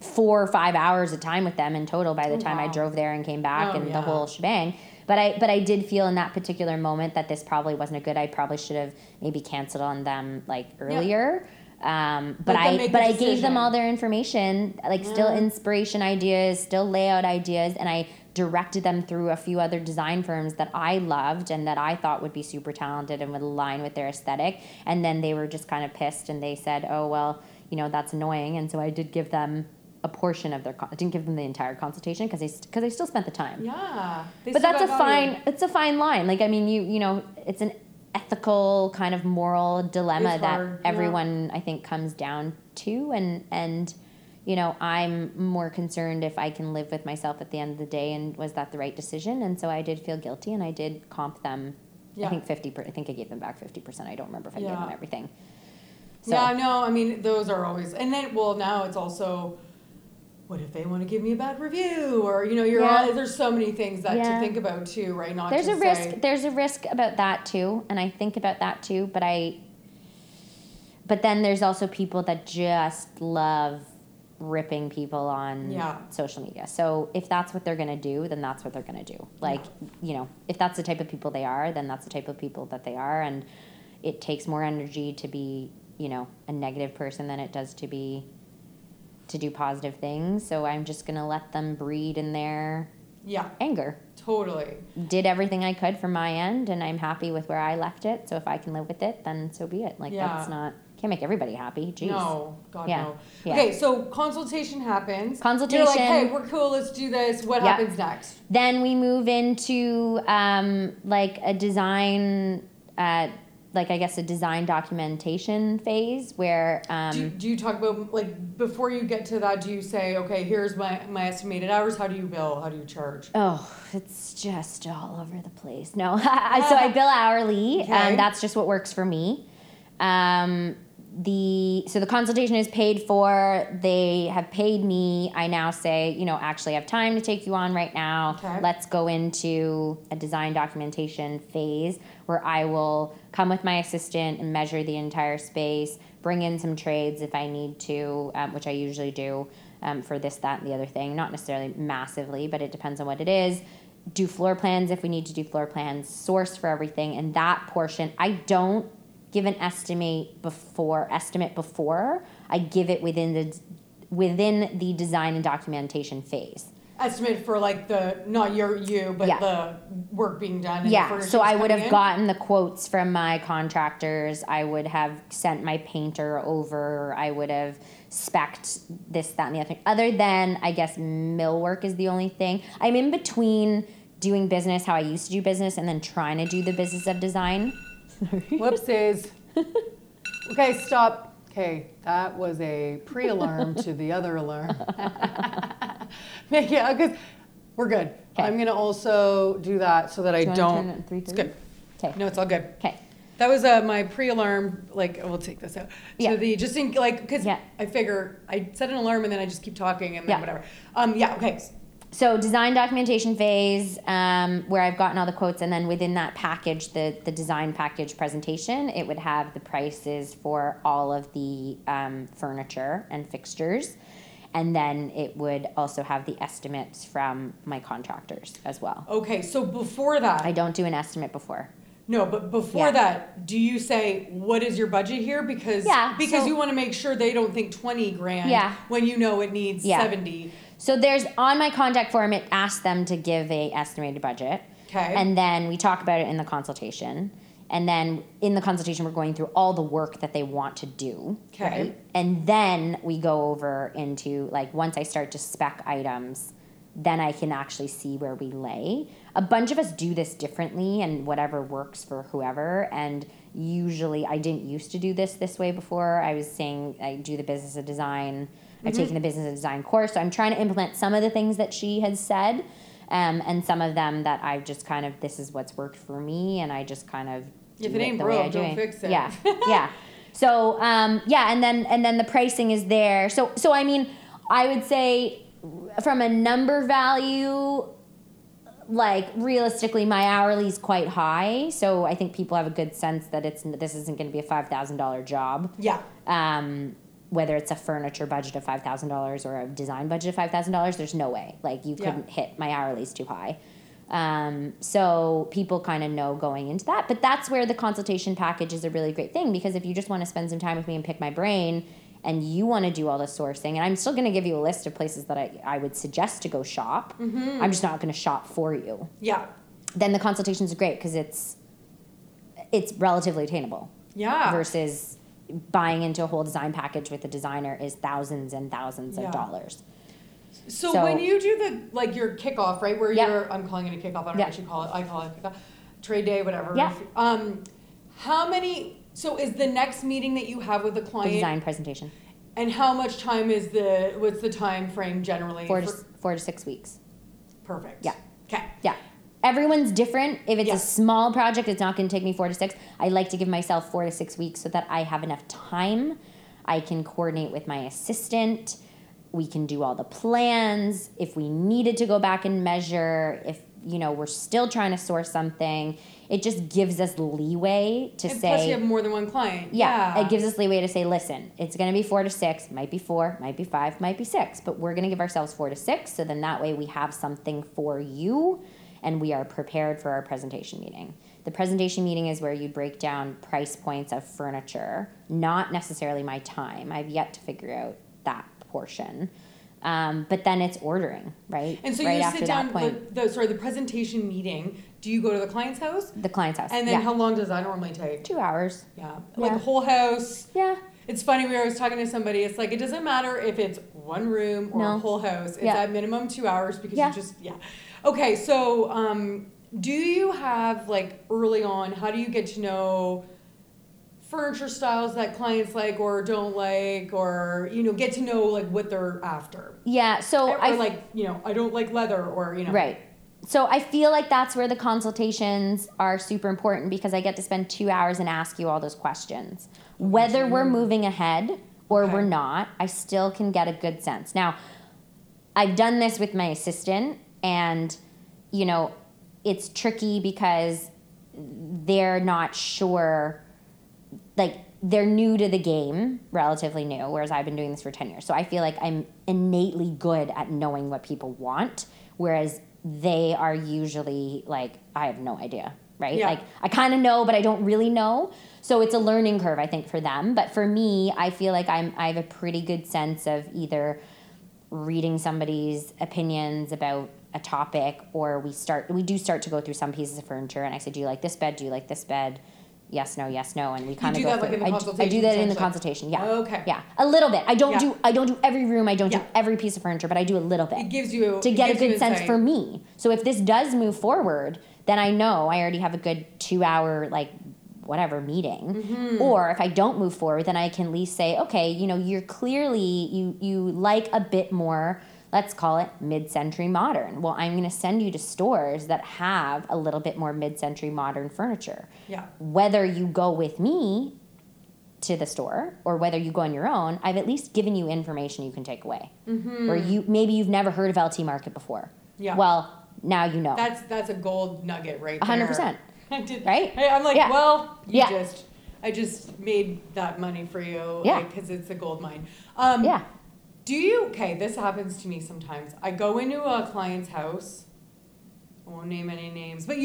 4 or 5 hours of time with them in total by the time I drove there and came back the whole shebang. But I did feel in that particular moment that this probably wasn't a good, I probably should have maybe canceled on them like earlier. But I gave them all their information, like still inspiration ideas, still layout ideas, and I directed them through a few other design firms that I loved and that I thought would be super talented and would align with their aesthetic. And then they were just kind of pissed and they said, oh, well, you know, that's annoying. And so I did give them a portion of their, I didn't give them the entire consultation because they still spent the time. Yeah. But that's it's a fine line. Like, I mean, you know, it's an ethical kind of moral dilemma that everyone I think comes down to. And, you know, I'm more concerned if I can live with myself at the end of the day and was that the right decision? And so I did feel guilty and I did comp them. Yeah. I think 50%, I think I gave them back 50%. I don't remember if I gave them everything. So. Yeah, no, I mean, those are always, and then, well, now it's also, what if they want to give me a bad review? Or, you know, you're all, there's so many things that to think about too, right? Not there's a risk. There's a risk about that too. And I think about that too, but then there's also people that just love ripping people on social media. So if that's what they're going to do, then that's what they're going to do. Like, you know, if that's the type of people they are, then that's the type of people that they are. And it takes more energy to be, you know, a negative person than it does to do positive things. So I'm just going to let them breed in their anger. Totally. Did everything I could from my end and I'm happy with where I left it. So if I can live with it, then so be it. Like that's not... Can't make everybody happy. Jeez. No. God, no. Yeah. Okay, so consultation happens. You're like, hey, we're cool. Let's do this. What happens next? Then we move into like a design, like I guess a design documentation phase where... do you talk about, like before you get to that, do you say, okay, here's my estimated hours. How do you bill? How do you charge? Oh, it's just all over the place. No. So I bill hourly and that's just what works for me. The consultation is paid for, they have paid me. I now say, you know, actually I have time to take you on right now. Okay. Let's go into a design documentation phase where I will come with my assistant and measure the entire space, bring in some trades if I need to, which I usually do for this, that, and the other thing. Not necessarily massively, but it depends on what it is. Do floor plans if we need to do floor plans, source for everything. And that portion, I don't give an estimate before I give it within the design and documentation phase. Estimate for like the not you but the work being done. And the so I would have gotten the quotes from my contractors. I would have sent my painter over. I would have spec'd this, that, and the other thing. Other than I guess millwork is the only thing I'm in between doing business how I used to do business and then trying to do the business of design. Whoopsies. Okay, stop. Okay, that was a pre-alarm to the other alarm. Yeah, because we're good. Kay. I'm going to also do that so that I don't. It's good. Okay. No, it's all good. Okay. That was my pre-alarm. Like, we'll take this out. So I figure I set an alarm and then I just keep talking and then whatever. Okay. So design documentation phase where I've gotten all the quotes, and then within that package, the design package presentation, it would have the prices for all of the furniture and fixtures. And then it would also have the estimates from my contractors as well. Okay, so before that... I don't do an estimate before. No, but before that, do you say, what is your budget here? Because you want to make sure they don't think $20,000 when you know it needs $70,000. So there's, on my contact form, it asks them to give a estimated budget. Okay. And then we talk about it in the consultation. And then in the consultation, we're going through all the work that they want to do. Okay. Right? And then we go over into, like, once I start to spec items, then I can actually see where we lay. A bunch of us do this differently and whatever works for whoever. And usually, I didn't used to do this way before. I was saying I do the business of design. I've taken the business and design course, so I'm trying to implement some of the things that she has said, and some of them that I've just kind of, this is what's worked for me, and I just kind of do it the way I do it. If it ain't broke, don't fix it. Yeah, yeah. So yeah, and then the pricing is there. So I mean, I would say from a number value, like realistically, my hourly is quite high. So I think people have a good sense that this isn't going to be a $5,000 job. Yeah. Whether it's a furniture budget of $5,000 or a design budget of $5,000, there's no way. Like, you couldn't hit. My hourly is too high. So people kind of know going into that. But that's where the consultation package is a really great thing, because if you just want to spend some time with me and pick my brain and you want to do all the sourcing, and I'm still going to give you a list of places that I would suggest to go shop. Mm-hmm. I'm just not going to shop for you. Yeah. Then the consultations are great because it's relatively attainable. Yeah. Versus buying into a whole design package with a designer is thousands and thousands of dollars. So when you do your kickoff, right, where I'm calling it a kickoff, I don't know what you call it, I call it a kickoff, trade day, whatever. Yeah. So is the next meeting that you have with the client... The design presentation. And how much time is what's the time frame generally? 4 to 6 weeks. Perfect. Yeah. Okay. Yeah. Everyone's different. If it's a small project, it's not going to take me 4 to 6. I like to give myself 4 to 6 weeks so that I have enough time. I can coordinate with my assistant. We can do all the plans. If we needed to go back and measure, if we're still trying to source something, it just gives us leeway to say... Plus you have more than one client. Yeah, it gives us leeway to say, listen, it's going to be 4 to 6, might be 4, might be 5, might be 6, but we're going to give ourselves 4 to 6, so then that way we have something for you and we are prepared for our presentation meeting. The presentation meeting is where you break down price points of furniture, not necessarily my time. I've yet to figure out that portion. But then it's ordering, right? And so you sit down, the presentation meeting, do you go to the client's house? The client's house, and then how long does that normally take? 2 hours. Yeah. Like a whole house. Yeah. It's funny, I was talking to somebody, it's like, it doesn't matter if it's one room or a whole house. It's at minimum 2 hours because you just, Okay, so do you have, early on, how do you get to know furniture styles that clients like or don't like, or get to know what they're after? Yeah, so I don't like leather, or Right. So I feel like that's where the consultations are super important, because I get to spend 2 hours and ask you all those questions. Whether we're moving ahead or we're not, I still can get a good sense. Now, I've done this with my assistant, and it's tricky because they're not sure. They're new to the game, relatively new, whereas I've been doing this for 10 years. So I feel like I'm innately good at knowing what people want, whereas they are usually I have no idea, right? Yeah. I kind of know, but I don't really know. So it's a learning curve, I think, for them. But for me, I feel like I have a pretty good sense of either reading somebody's opinions about a topic, or we do start to go through some pieces of furniture, and I say, do you like this bed? Do you like this bed? Yes, no, and we kind of go through. I do that in the consultation. Yeah. Okay. Yeah, a little bit. I don't do every room. I don't do every piece of furniture, but I do a little bit. It gives you to get a good sense for me. So if this does move forward, then I know I already have a good 2 hour meeting. Mm-hmm. Or if I don't move forward, then I can at least say, okay, you're clearly you like a bit more. Let's call it mid-century modern. Well, I'm going to send you to stores that have a little bit more mid-century modern furniture. Yeah. Whether you go with me to the store or whether you go on your own, I've at least given you information you can take away. Mm-hmm. Or maybe you've never heard of LT Market before. Yeah. Well, now you know. That's a gold nugget right there. 100%. Right? I'm like, I just made that money for you. Yeah. Because it's a gold mine. Yeah. This happens to me sometimes. I go into a client's house, I won't name any names, but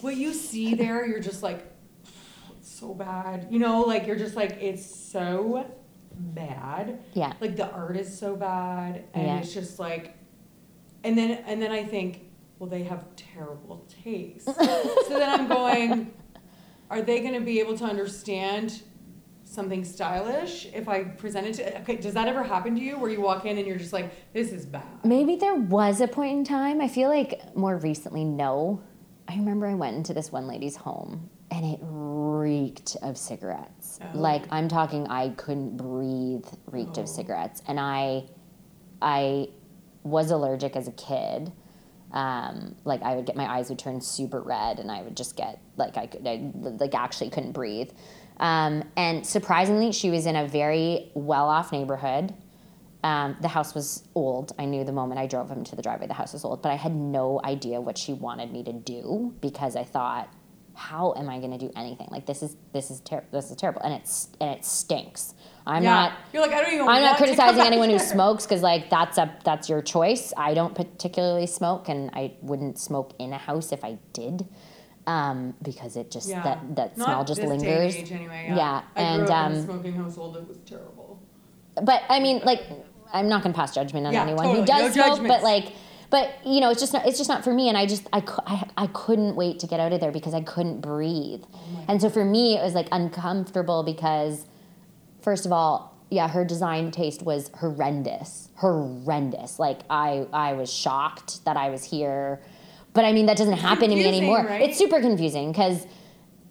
what you see there, you're just like, it's so bad. You're just like, it's so bad. Yeah. The art is so bad, and it's just and then I think, well, they have terrible taste. So then I'm going, are they going to be able to understand something stylish if I present it to... Okay, does that ever happen to you where you walk in and you're just like, this is bad? Maybe there was a point in time. I feel like more recently, no. I remember I went into this one lady's home and it reeked of cigarettes. Oh. I'm talking, I couldn't breathe, reeked of cigarettes. And I was allergic as a kid. I would get... my eyes would turn super red and I would just get... I actually couldn't breathe. And surprisingly, she was in a very well-off neighborhood. The house was old. I knew the moment I drove him to the driveway, the house was old, but I had no idea what she wanted me to do because I thought, how am I going to do anything? Like this is terrible, and it stinks. I'm not criticizing anyone who smokes because like that's your choice. I don't particularly smoke, and I wouldn't smoke in a house if I did, because it just that smell just lingers. Age anyway, yeah. I grew up in a smoking household. It was terrible. But I mean, like, I'm not gonna pass judgment on anyone who does smoke. Judgments. But you know, it's just not for me. And I couldn't wait to get out of there because I couldn't breathe. Oh and so for me, it was like uncomfortable because, first of all, her design taste was horrendous. Like I was shocked that I was here, but I mean that doesn't happen to me anymore. Right? It's super confusing because,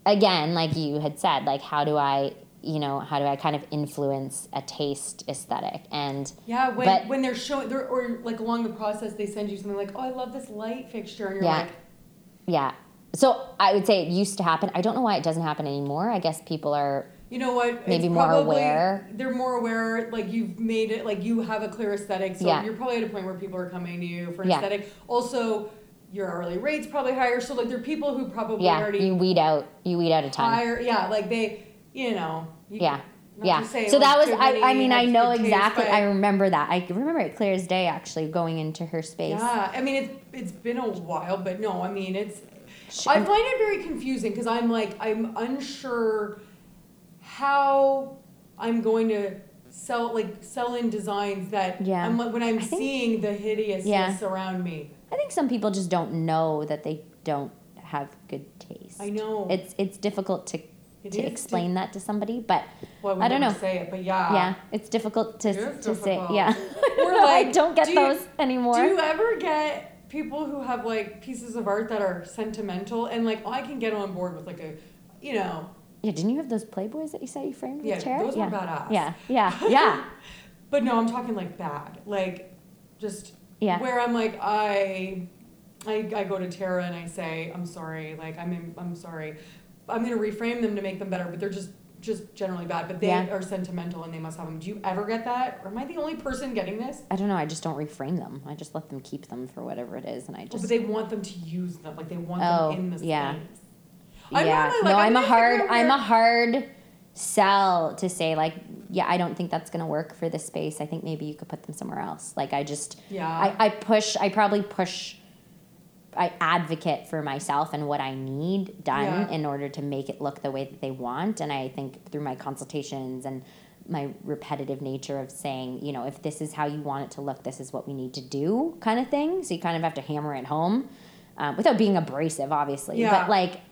again, like you had said, like how do I kind of influence a taste aesthetic? And when they're showing, or like along the process, they send you something like, oh, I love this light fixture. And you're like, So I would say it used to happen. I don't know why it doesn't happen anymore. I guess people are, you know what, maybe more aware. They're more aware, like you've made it, like you have a clear aesthetic. So you're probably at a point where people are coming to you for an aesthetic. Also, your hourly rate's probably higher. So like there are people who probably already. You weed out a ton. Higher, like they, you know. So that was, I know exactly, I remember that. I remember it clear as day, actually, going into her space. Yeah, I mean, it's been a while, but no, I mean, I find it very confusing because I'm like, I'm unsure how I'm going to sell in designs that, when I'm seeing the hideousness around me. I think some people just don't know that they don't have good taste. I know. It's difficult to explain that to somebody, but well, I don't know. Say it, but it's difficult to say. Yeah, we're like, I don't get those anymore. Do you ever get people who have like pieces of art that are sentimental and like, oh, I can get on board with like a, you know? Yeah, didn't you have those Playboys that you said you framed with the chair? Those were badass. Yeah. But no, I'm talking like bad, like just where I'm like I go to Tara and I say I'm sorry, like I'm sorry. I'm going to reframe them to make them better, but they're just generally bad. But they are sentimental and they must have them. Do you ever get that? Or am I the only person getting this? I don't know. I just don't reframe them. I just let them keep them for whatever it is. And I just... Oh, but they want them to use them. Like they want them in the space. I'm a hard sell to say like, I don't think that's going to work for this space. I think maybe you could put them somewhere else. Like I just... Yeah. I advocate for myself and what I need done in order to make it look the way that they want. And I think through my consultations and my repetitive nature of saying, you know, if this is how you want it to look, this is what we need to do kind of thing. So you kind of have to hammer it home without being abrasive, obviously. Yeah.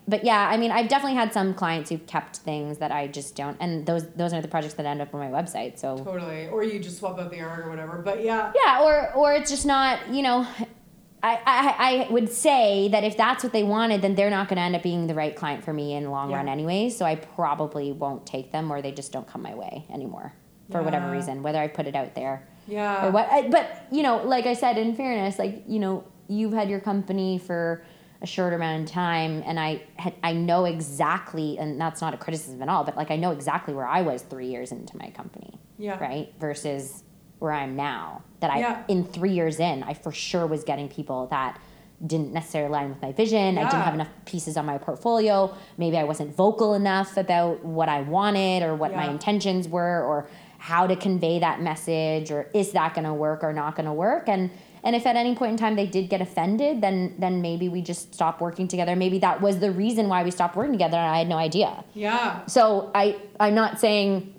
But I mean, I've definitely had some clients who've kept things that I just don't. And those are the projects that end up on my website. So totally. Or you just swap out the art or whatever. But yeah. Yeah. Or it's just not, you know... I would say that if that's what they wanted, then they're not going to end up being the right client for me in the long run anyways, so I probably won't take them or they just don't come my way anymore for whatever reason, whether I put it out there. Yeah. Or what. But, you know, like I said, in fairness, like, you know, you've had your company for a short amount of time and I know exactly, and that's not a criticism at all, but like I know exactly where I was 3 years into my company, right, versus... where I'm now, that I, in 3 years in, I for sure was getting people that didn't necessarily align with my vision. I didn't have enough pieces on my portfolio. Maybe I wasn't vocal enough about what I wanted or what my intentions were or how to convey that message or is that going to work or not going to work. And if at any point in time they did get offended, then maybe we just stopped working together. Maybe that was the reason why we stopped working together and I had no idea. Yeah. So I'm not saying,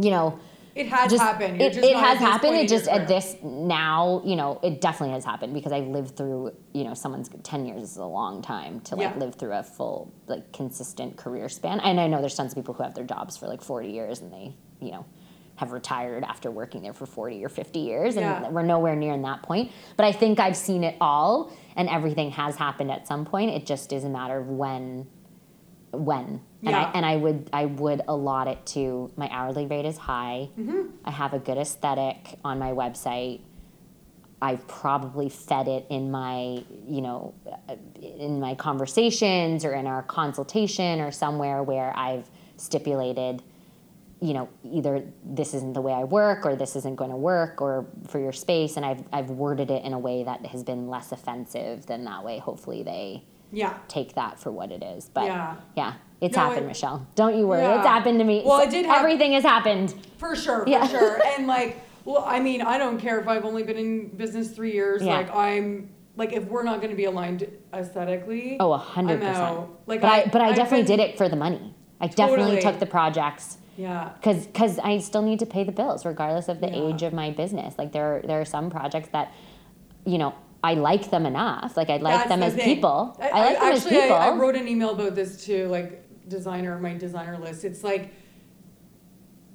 you know, It has happened. It has happened. It just at this now, you know, it definitely has happened because I've lived through, you know, someone's 10 years is a long time to like live through a full, like consistent career span. And I know there's tons of people who have their jobs for like 40 years and they, you know, have retired after working there for 40 or 50 years. And we're nowhere near in that point. But I think I've seen it all and everything has happened at some point. It just is a matter of when. And I would allot it to my hourly rate is high. Mm-hmm. I have a good aesthetic on my website. I've probably fed it in my, you know, in my conversations or in our consultation or somewhere where I've stipulated, you know, either this isn't the way I work or this isn't going to work or for your space. And I've worded it in a way that has been less offensive than that way. Hopefully they take that for what it is. But yeah, it's happened, Michelle. Don't you worry. Yeah. It's happened to me. Well, it did happen. Everything has happened. For sure, for sure. And like, well, I mean, I don't care if I've only been in business 3 years. Yeah. Like I'm, like if we're not going to be aligned aesthetically. Oh, 100%. Like, but I definitely did it for the money. I definitely took the projects. Yeah. Because I still need to pay the bills regardless of the age of my business. Like there are some projects that, you know, I like them enough. Like I like them as people. I like them as people. Actually, I wrote an email about this to like my designer list. It's like,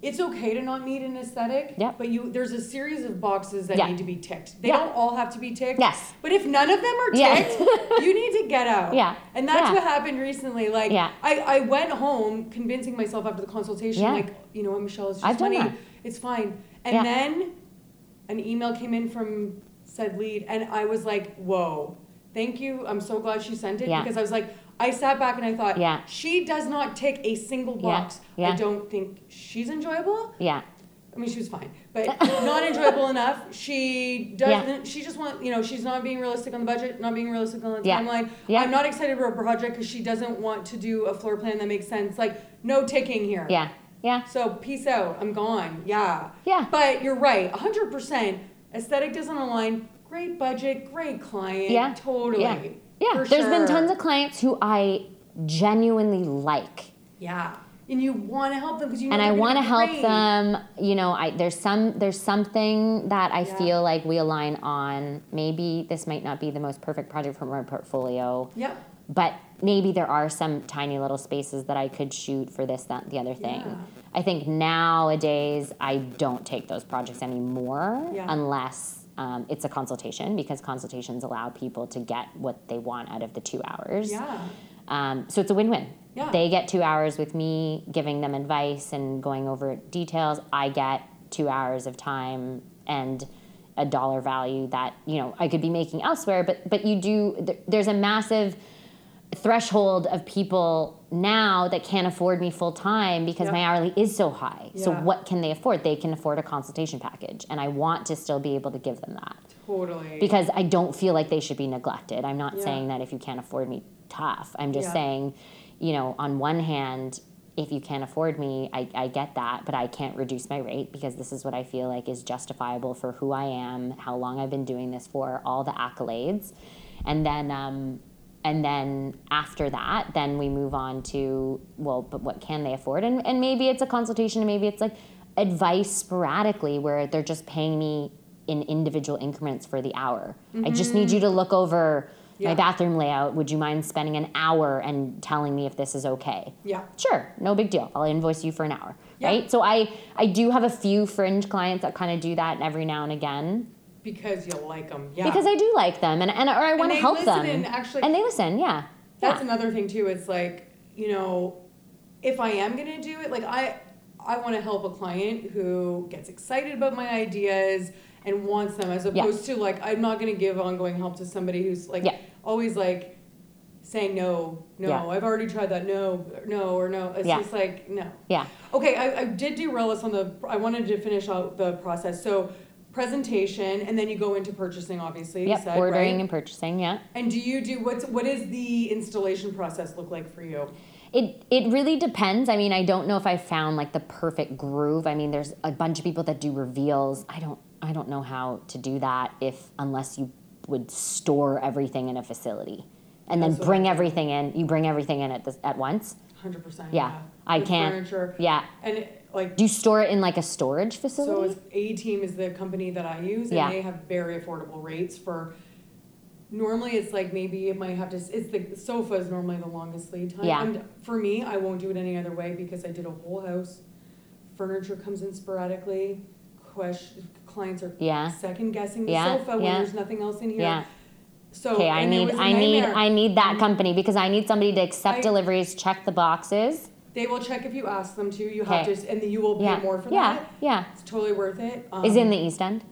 it's okay to not meet an aesthetic, but there's a series of boxes that need to be ticked. They don't all have to be ticked. Yes. But if none of them are ticked, you need to get out. Yeah. And that's what happened recently. Like I went home convincing myself after the consultation, like, you know what, Michelle, it's just money. It's fine. And then an email came in from said lead and I was like, whoa, thank you. I'm so glad she sent it because I was like, I sat back and I thought, she does not tick a single box. Yeah. Yeah. I don't think she's enjoyable. Yeah. I mean, she was fine, but not enjoyable enough. She doesn't, she just wants, you know, she's not being realistic on the budget, not being realistic on the timeline. Yeah. I'm not excited about a project because she doesn't want to do a floor plan that makes sense. Like, no ticking here. Yeah. Yeah. So, peace out. I'm gone. Yeah. Yeah. But you're right. 100%. Aesthetic doesn't align. Great budget, great client. Yeah. Totally. Yeah. Yeah, there's been tons of clients who I genuinely like. Yeah, and you want to help them because you know. And I want to help them. You know, there's something that I feel like we align on. Maybe this might not be the most perfect project from our portfolio. Yep. But maybe there are some tiny little spaces that I could shoot for this, that, the other thing. Yeah. I think nowadays I don't take those projects anymore unless. It's a consultation because consultations allow people to get what they want out of the 2 hours. Yeah. So it's a win-win. Yeah. They get 2 hours with me giving them advice and going over details. I get 2 hours of time and a dollar value that, you know, I could be making elsewhere. But you do, there's a massive threshold of people now that can't afford me full time because my hourly is so high. Yeah. So what can they afford? They can afford a consultation package, and I want to still be able to give them that. Totally. Because I don't feel like they should be neglected. I'm not saying that if you can't afford me, tough. I'm just saying, you know, on one hand, if you can't afford me, I get that, but I can't reduce my rate because this is what I feel like is justifiable for who I am, how long I've been doing this for, all the accolades. And then after that, then we move on to, well, but what can they afford? And maybe it's a consultation, and maybe it's like advice sporadically where they're just paying me in individual increments for the hour. Mm-hmm. I just need you to look over my bathroom layout. Would you mind spending an hour and telling me if this is okay? Yeah. Sure, no big deal. I'll invoice you for an hour, right? So I do have a few fringe clients that kind of do that every now and again. Because you like them, because I do like them, and I want to help them. And they listen, That's another thing too. It's like, you know, if I am gonna do it, like I want to help a client who gets excited about my ideas and wants them, as opposed to like I'm not gonna give ongoing help to somebody who's like always like saying no, I've already tried that, no. It's just like no. Yeah. Okay, I did derail us on the. I wanted to finish out the process so. Presentation, and then you go into purchasing, obviously. Yep, ordering and purchasing, And what is the installation process look like for you? It really depends. I mean, I don't know if I found like the perfect groove. I mean, there's a bunch of people that do reveals. I don't know how to do that unless you would store everything in a facility and then bring everything in. You bring everything in at once. 100%. Yeah. I can't. Furniture. Yeah. And like, do you store it in like a storage facility? So A Team is the company that I use, and they have very affordable rates for. Normally, it's like maybe it might have to. It's the sofa is normally the longest lead time. Yeah. And for me, I won't do it any other way because I did a whole house. Furniture comes in sporadically. Clients are second guessing the sofa when there's nothing else in here. Yeah. So, okay, I need that company because I need somebody to accept deliveries, check the boxes. They will check if you ask them to. You have to, and you will pay more for that. Yeah, yeah. It's totally worth it. Is it in the East End?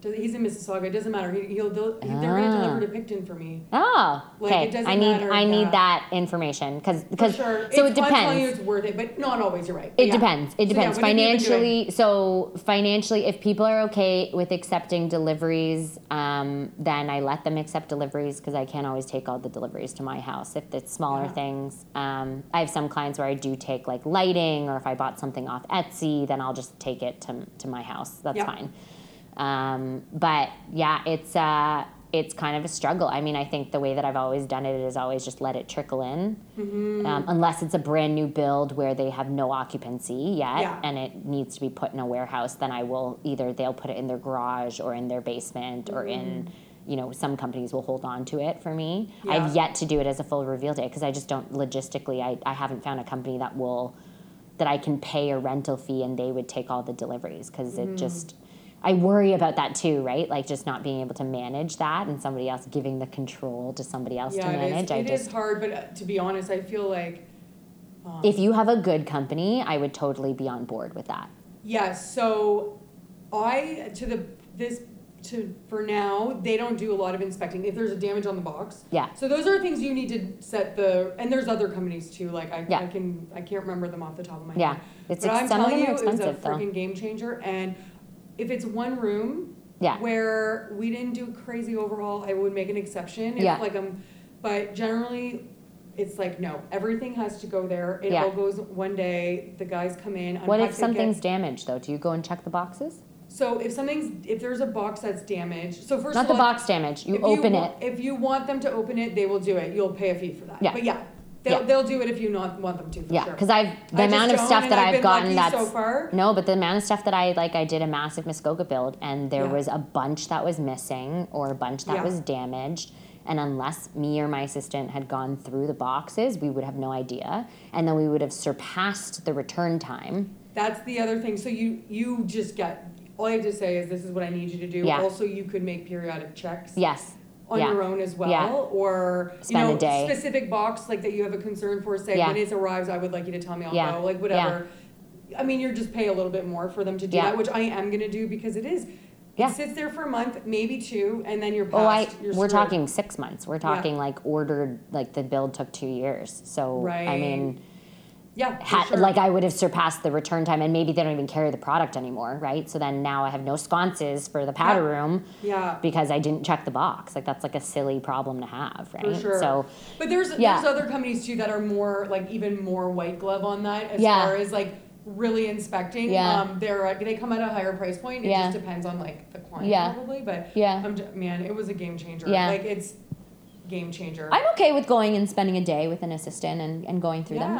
He's in Mississauga. It doesn't matter. They're going to deliver to Picton for me. Oh, okay. Like, it doesn't matter. I need that information because sure. So it depends. I'm telling you, it's worth it, but not always. You're right. It depends. It depends financially. So financially, if people are okay with accepting deliveries, then I let them accept deliveries because I can't always take all the deliveries to my house if it's smaller things. I have some clients where I do take like lighting, or if I bought something off Etsy, then I'll just take it to my house. That's fine. But yeah, it's kind of a struggle. I mean, I think the way that I've always done it is always just let it trickle in, unless it's a brand new build where they have no occupancy yet and it needs to be put in a warehouse. Then I will either they'll put it in their garage or in their basement or in, you know, some companies will hold on to it for me. Yeah. I've yet to do it as a full reveal day because I just don't logistically. I haven't found a company that will that I can pay a rental fee and they would take all the deliveries because it just. I worry about that too, right? Like just not being able to manage that and somebody else giving the control to somebody else to manage. It is hard, but to be honest, I feel like... if you have a good company, I would totally be on board with that. Yeah, so for now, they don't do a lot of inspecting if there's a damage on the box. Yeah. So those are things you need to set the... And there's other companies too. Like I can't remember them off the top of my head. Yeah. I'm telling you, it's a freaking game changer. And... if it's one room where we didn't do a crazy overhaul, I would make an exception. But generally, it's like, no, everything has to go there. It all goes one day. The guys come in. What if something's damaged, though? Do you go and check the boxes? So if there's a box that's damaged, so first of all, not the box damage. You open it. If you want them to open it, they will do it. You'll pay a fee for that. Yeah. But they'll do it if you not want them to. For sure. Because the amount of stuff that I've gotten that's so far. No, but the amount of stuff that I did a massive Muskoka build, and there was a bunch that was missing or a bunch that was damaged, and unless me or my assistant had gone through the boxes, we would have no idea, and then we would have surpassed the return time. That's the other thing. So you just get all I have to say is this is what I need you to do. Yeah. Also, you could make periodic checks. Yes. On your own as well, or spend a day. Specific box like that you have a concern for. Say when it arrives, I would like you to tell me. I'll go, like whatever. Yeah. I mean, you're just pay a little bit more for them to do that, which I am gonna do because it is. Yeah. It sits there for a month, maybe two, and then you're past. We're talking 6 months. We're talking the build took 2 years. So I mean. Yeah, sure. Like I would have surpassed the return time, and maybe they don't even carry the product anymore, right? So then now I have no sconces for the powder room, because I didn't check the box. Like that's like a silly problem to have, right? For sure. So, but there's other companies too that are more like even more white glove on that as far as like really inspecting. Yeah. They come at a higher price point. It just depends on like the client probably, but man, it was a game changer. Yeah. Like it's. Game changer. I'm okay with going and spending a day with an assistant and going through them.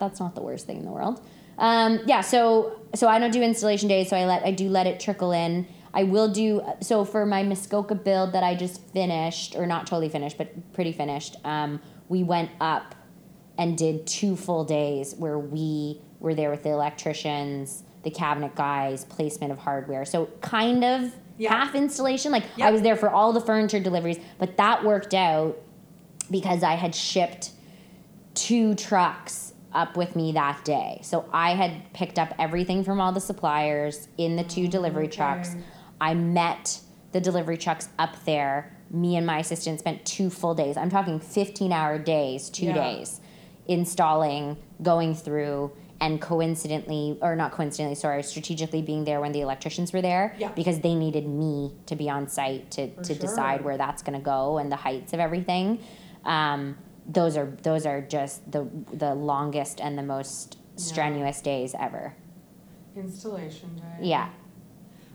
That's not the worst thing in the world. So I don't do installation days, so I do let it trickle in. I will do so for my Muskoka build that I just finished, or not totally finished, but pretty finished. We went up and did 2 full days where we were there with the electricians, the cabinet guys, placement of hardware. So kind of half installation. Like I was there for all the furniture deliveries, but that worked out because I had shipped 2 trucks up with me that day. So I had picked up everything from all the suppliers in the 2 delivery trucks. I met the delivery trucks up there. Me and my assistant spent 2 full days. I'm talking 15-hour days, 2 days, installing, going through, and strategically being there when the electricians were there because they needed me to be on site to decide where that's going to go and the heights of everything. Those are just the longest and the most strenuous days ever. Installation day. Yeah.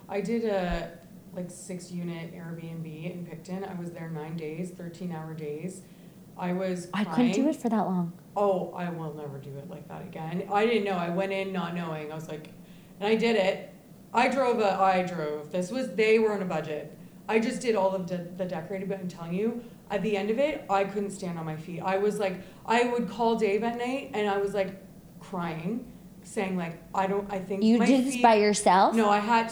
I did a 6-unit Airbnb in Picton. I was there 9 days, 13-hour days. I couldn't do it for that long. Oh, I will never do it like that again. I didn't know. I went in not knowing. I was like, and I did it. I drove. They were on a budget. I just did all of the decorating, but I'm telling you, at the end of it, I couldn't stand on my feet. I was like, I would call Dave at night, and I was like crying, saying like, I think you did this by yourself? No, I had,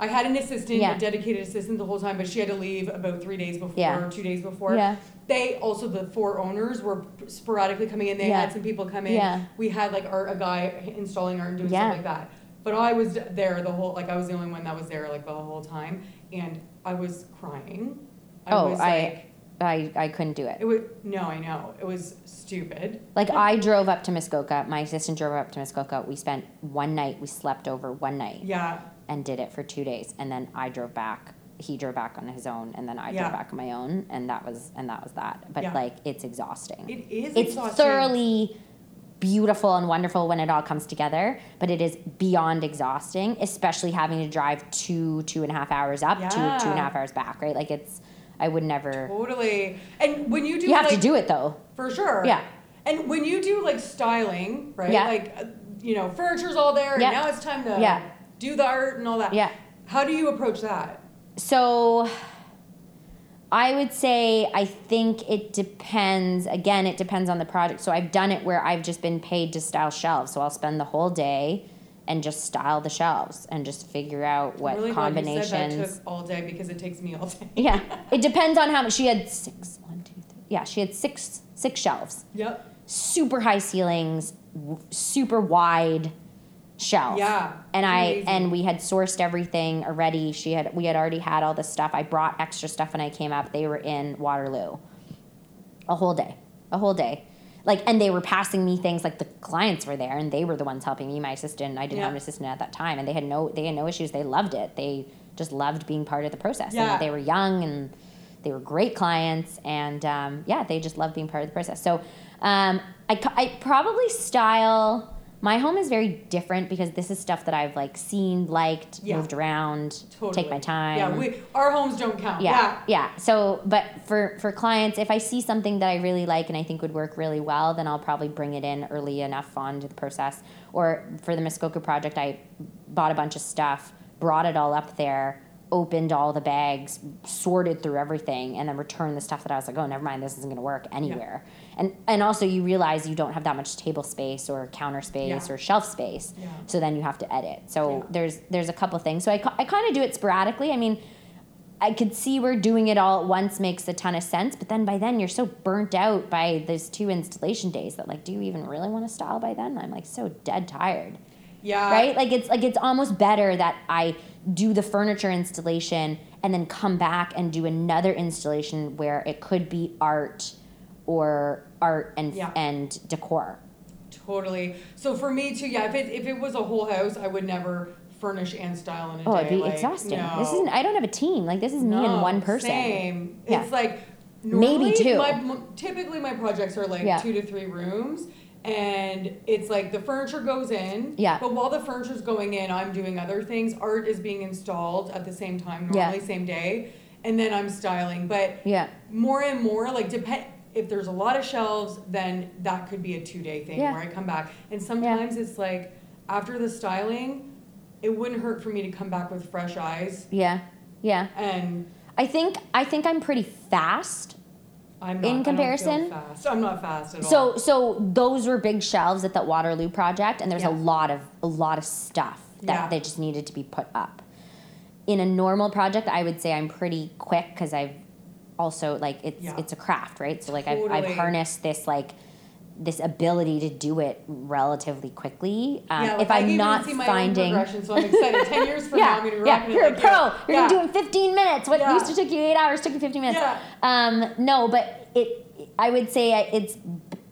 I had an assistant, a dedicated assistant the whole time, but she had to leave about 3 days before, or 2 days before. Yeah. They also, the 4 owners were sporadically coming in. They had some people come in. Yeah. We had a guy installing art and doing stuff like that. But I was there the whole, like I was the only one that was there like the whole time, and I was crying. I couldn't do it. It was, no, I know. It was stupid. Like, I drove up to Muskoka. My assistant drove up to Muskoka. We spent one night. We slept over one night. Yeah. And did it for 2 days. And then I drove back. He drove back on his own. And then I drove back on my own. And that was that. But, like, it's exhausting. It is exhausting. It's thoroughly beautiful and wonderful when it all comes together, but it is beyond exhausting, especially having to drive 2.5 hours up to 2.5 hours back, right? Like, it's... I would never. Totally. And when you do, you have to do it though. For sure. Yeah. And when you do like styling, right? Yeah. Like, you know, furniture's all there, and now it's time to do the art and all that. Yeah. How do you approach that? So, I would say I think it depends. Again, it depends on the project. So I've done it where I've just been paid to style shelves. So I'll spend the whole day and just style the shelves and just figure out what combinations. I'm really glad you said that took all day, because it takes me all day. Yeah, it depends on how much. She had six shelves. Yep. Super high ceilings, super wide shelf. Yeah. And amazing. And we had sourced everything already. We had already had all this stuff. I brought extra stuff when I came up. They were in Waterloo. A whole day. Like, and they were passing me things, like the clients were there and they were the ones helping me, my assistant. I didn't have an assistant at that time, and they had no issues. They loved it. They just loved being part of the process. Yeah. And they were young and they were great clients, and they just loved being part of the process. So I probably style, my home is very different because this is stuff that I've like seen, liked, moved around, take my time. Yeah, our homes don't count. Yeah. So, but for clients, if I see something that I really like and I think would work really well, then I'll probably bring it in early enough onto the process. Or for the Muskoka project, I bought a bunch of stuff, brought it all up there, opened all the bags, sorted through everything, and then returned the stuff that I was like, oh, never mind, this isn't going to work anywhere. Yeah. And also you realize you don't have that much table space or counter space or shelf space, so then you have to edit. So there's a couple things. So I kind of do it sporadically. I mean, I could see where doing it all at once makes a ton of sense, but then by then you're so burnt out by those 2 installation days that, like, do you even really want to style by then? I'm like so dead tired. Yeah. Right? Like, it's almost better that I do the furniture installation and then come back and do another installation where it could be art and decor. Totally. So for me too, if it was a whole house, I would never furnish and style in a day. Oh, it'd be exhausting. No. This isn't. I don't have a team. Like, this is me and one person. Same. Yeah. It's like normally, maybe two. Typically my projects are like 2 to 3 rooms. And it's like the furniture goes in, but while the furniture's going in, I'm doing other things. Art is being installed at the same time, normally same day, and then I'm styling. But more and more, like, if there's a lot of shelves, then that could be a 2-day thing where I come back. And sometimes it's like after the styling, it wouldn't hurt for me to come back with fresh eyes. Yeah, yeah. And I think I'm pretty fast. I'm not, in comparison, I don't feel fast. I'm not fast at all. So those were big shelves at that Waterloo project, and there's a lot of stuff that they just needed to be put up. In a normal project, I would say I'm pretty quick because I've also, like, it's a craft, right? So, like, I've harnessed this, like, this ability to do it relatively quickly. Like, if I'm not finding, so I'm excited. 10 years from now, I'm gonna rock it. You're a pro. You're gonna do it in 15 minutes. What used to take you 8 hours took you 15 minutes. Yeah. No, but I would say it's.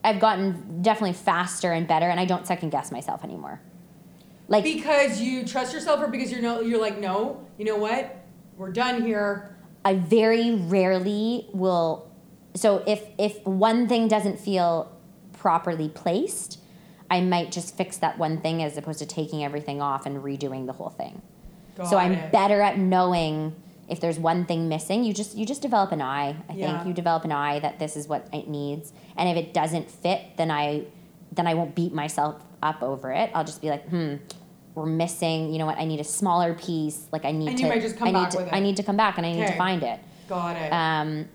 I've gotten definitely faster and better, and I don't second guess myself anymore. Like, because you trust yourself, or because you're like, no, you know what, we're done here. I very rarely will. So if one thing doesn't feel properly placed, I might just fix that one thing as opposed to taking everything off and redoing the whole thing. So I'm better at knowing if there's one thing missing. You just develop an eye. I think you develop an eye that this is what it needs, and if it doesn't fit, then I won't beat myself up over it. I'll just be like, we're missing. You know what? I need a smaller piece. Like, I need to come back, and I need to find it. Got it.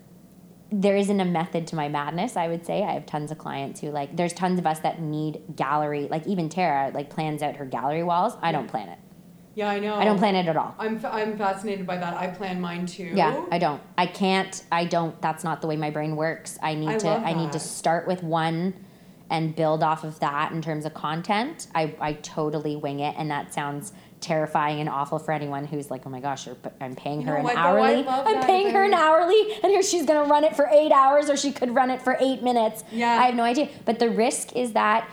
There isn't a method to my madness, I would say. I have tons of clients who, like, there's tons of us that need gallery. Like, even Tara, like, plans out her gallery walls. I don't plan it. Yeah, I know. I don't plan it at all. I'm fascinated by that. I plan mine too. Yeah, I don't. I can't. I don't. That's not the way my brain works. I need to start with one and build off of that in terms of content, I totally wing it. And that sounds terrifying and awful for anyone who's like, oh my gosh, I'm paying her an hourly. I'm paying her an hourly, and here she's going to run it for 8 hours, or she could run it for 8 minutes. Yeah. I have no idea. But the risk is that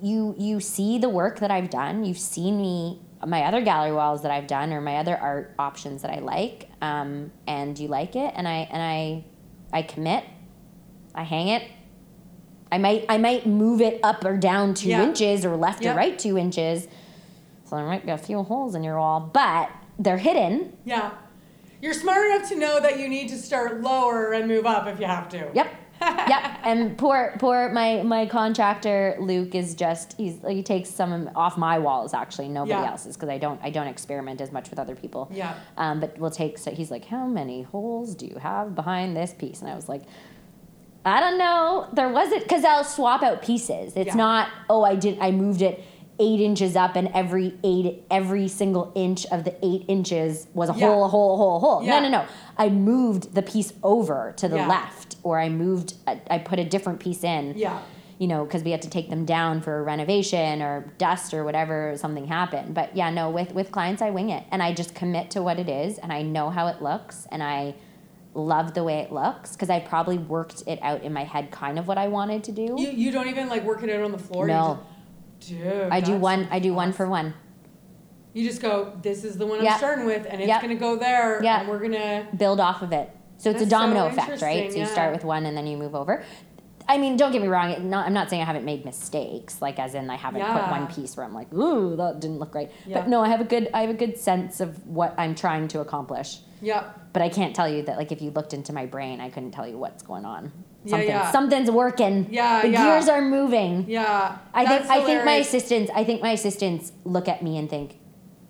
you see the work that I've done. You've seen me, my other gallery walls that I've done, or my other art options that I like, and you like it, and I commit. I hang it. I might move it up or down 2 inches or left or right 2 inches. So there might be a few holes in your wall, but they're hidden. Yeah. You're smart enough to know that you need to start lower and move up if you have to. Yep. Yep. And poor my contractor Luke is just he takes some off my walls, actually, nobody else's, because I don't experiment as much with other people. Yeah. But we'll take, so he's like, how many holes do you have behind this piece? And I was like, I don't know. There wasn't, because I'll swap out pieces. It's not, oh, I moved it 8 inches up, and every single inch of the 8 inches was a hole, a hole, a hole, a hole. Yeah. No. I moved the piece over to the left, or I put a different piece in. Yeah. You know, because we had to take them down for a renovation or dust or whatever, something happened. But yeah, no, with clients, I wing it, and I just commit to what it is, and I know how it looks, and I love the way it looks, because I probably worked it out in my head, kind of what I wanted to do. You don't even like work it out on the floor? No. Dude, I do one for one. You just go, this is the one I'm starting with, and it's going to go there, and we're going to build off of it. So it's a domino effect, right? So you start with one, and then you move over. I mean, don't get me wrong. I'm not saying I haven't made mistakes, like as in I haven't put one piece where I'm like, ooh, that didn't look right. Yeah. But no, I have a good sense of what I'm trying to accomplish. Yeah. But I can't tell you that, like, if you looked into my brain, I couldn't tell you what's going on. Something's working. Yeah, the gears are moving. Yeah. I think my assistants look at me and think,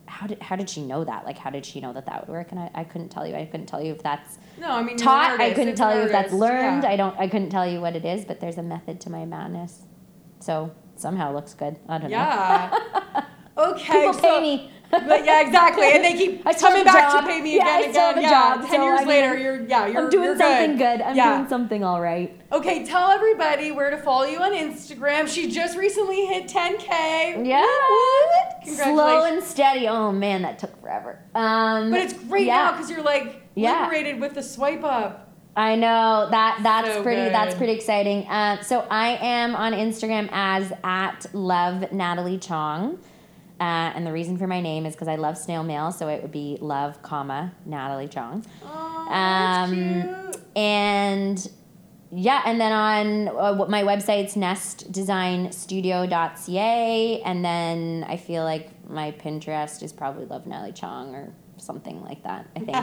how did she know that? Like, how did she know that that would work? And I couldn't tell you. I couldn't tell you if that's taught. Artist, I couldn't tell you if that's learned. Yeah. I couldn't tell you what it is, but there's a method to my madness. So somehow it looks good. I don't know. Yeah. Okay. People pay me. But yeah, exactly. And they keep coming back to pay me again. Yeah, I still have a job. 10 years later, I'm doing something good. I'm doing something all right. Okay, tell everybody where to follow you on Instagram. She just recently hit 10K. Yeah. Congratulations. Slow and steady. Oh, man, that took forever. But it's great now, because you're like liberated with the swipe up. I know that's pretty exciting. So I am on Instagram as @lovenataliechong. And the reason for my name is because I love snail mail, so it would be love, Natalie Chung. Oh, that's cute. And then on my website's nestdesignstudio.ca, and then I feel like my Pinterest is probably love Natalie Chung or something like that, I think.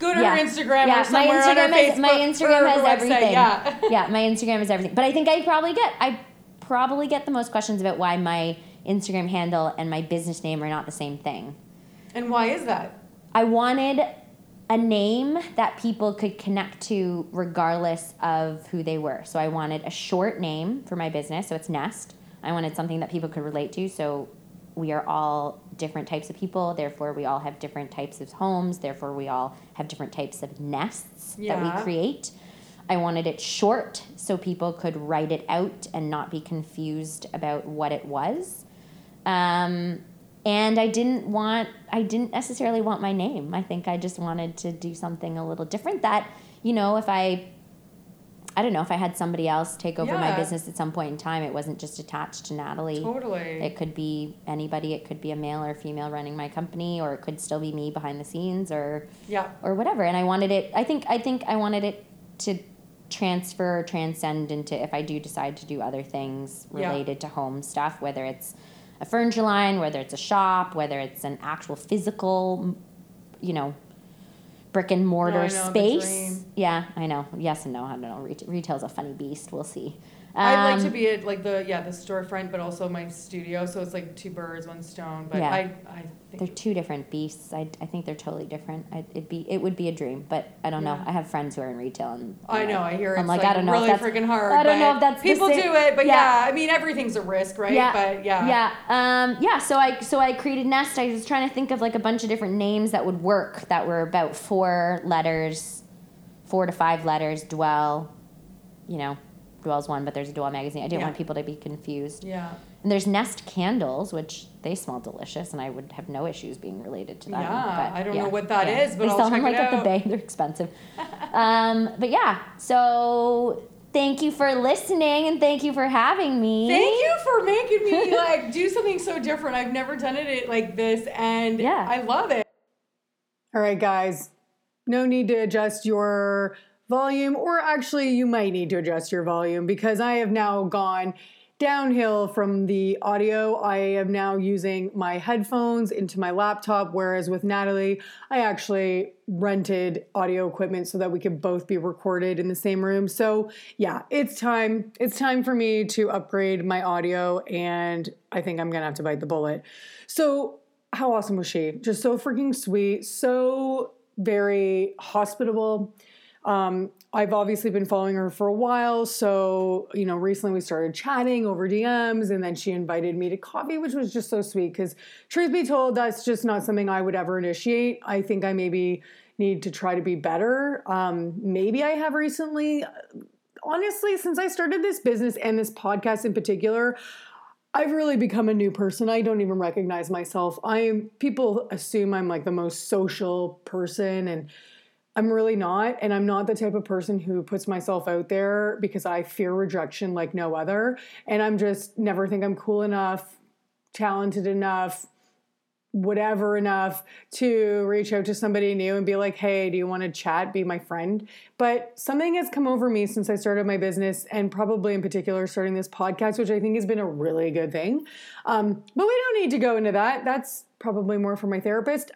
Go to her Instagram or somewhere on her Facebook. My Instagram has everything. Yeah. My Instagram is everything. But I think I probably get the most questions about why my Instagram handle and my business name are not the same thing. And why is that? I wanted a name that people could connect to regardless of who they were. So I wanted a short name for my business, so it's Nest. I wanted something that people could relate to, so we are all different types of people, therefore we all have different types of homes, therefore we all have different types of nests that we create. I wanted it short so people could write it out and not be confused about what it was. And I didn't necessarily want my name. I think I just wanted to do something a little different that, if I don't know if I had somebody else take over my business at some point in time, it wasn't just attached to Natalie. Totally. It could be anybody. It could be a male or female running my company, or it could still be me behind the scenes or whatever. And I wanted it, I think I wanted it to transfer or transcend into, if I do decide to do other things related to home stuff, whether it's a furniture line, whether it's a shop, whether it's an actual physical, brick and mortar space. Yeah, I know. Yes and no. I don't know. Retail's a funny beast. We'll see. I'd like to be at the storefront, but also my studio. So it's like two birds, one stone. But I think they're two different beasts. I think they're totally different. It would be a dream, but I don't know. I have friends who are in retail, and I know. I hear it's really freaking hard. I don't know if that's people do it, but I mean, everything's a risk, right? Yeah. But So I created Nest. I was trying to think of a bunch of different names that would work, that were about 4 letters, 4 to 5 letters. Dwell, well as one, but there's a Dwell magazine. I didn't want people to be confused. Yeah. And there's Nest candles, which they smell delicious, and I would have no issues being related to that. Yeah, but, I don't know what that is, but I'll check it out. They sell them like at the Bay. They're expensive. But yeah, so thank you for listening, and thank you for having me. Thank you for making me like do something so different. I've never done it like this, and I love it. All right, guys. No need to adjust your volume, or actually you might need to adjust your volume because I have now gone downhill from the audio. I am now using my headphones into my laptop, whereas with Natalie, I actually rented audio equipment so that we could both be recorded in the same room. So yeah, it's time. It's time for me to upgrade my audio, and I think I'm going to have to bite the bullet. So how awesome was she? Just so freaking sweet, so very hospitable. I've obviously been following her for a while. So, you know, recently we started chatting over DMs, and then she invited me to coffee, which was just so sweet. Because truth be told, that's just not something I would ever initiate. I think I maybe need to try to be better. Maybe I have recently. Honestly, since I started this business and this podcast in particular, I've really become a new person. I don't even recognize myself. People assume I'm like the most social person, and I'm really not, and I'm not the type of person who puts myself out there because I fear rejection like no other, and I'm just never think I'm cool enough, talented enough, whatever enough to reach out to somebody new and be like, hey, do you want to chat, be my friend? But something has come over me since I started my business, and probably in particular starting this podcast, which I think has been a really good thing. But we don't need to go into that. That's probably more for my therapist.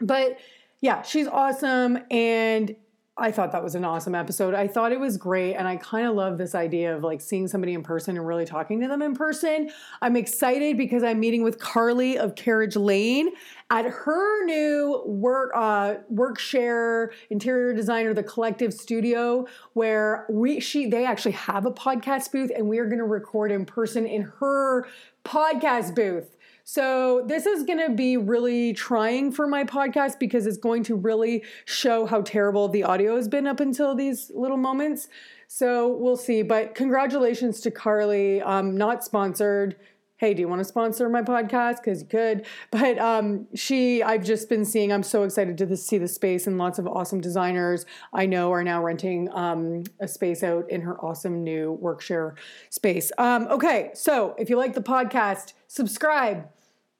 But yeah, she's awesome, and I thought that was an awesome episode. I thought it was great, and I kind of love this idea of like seeing somebody in person and really talking to them in person. I'm excited because I'm meeting with Carly of Carriage Lane at her new work share interior designer, The Collective Studio, where they actually have a podcast booth, and we are going to record in person in her podcast booth. So this is going to be really trying for my podcast because it's going to really show how terrible the audio has been up until these little moments. So we'll see. But congratulations to Carly. Not sponsored. Hey, do you want to sponsor my podcast? Because you could. But I've just been seeing, I'm so excited to see the space, and lots of awesome designers I know are now renting a space out in her awesome new workshare space. Okay, so if you like the podcast, subscribe.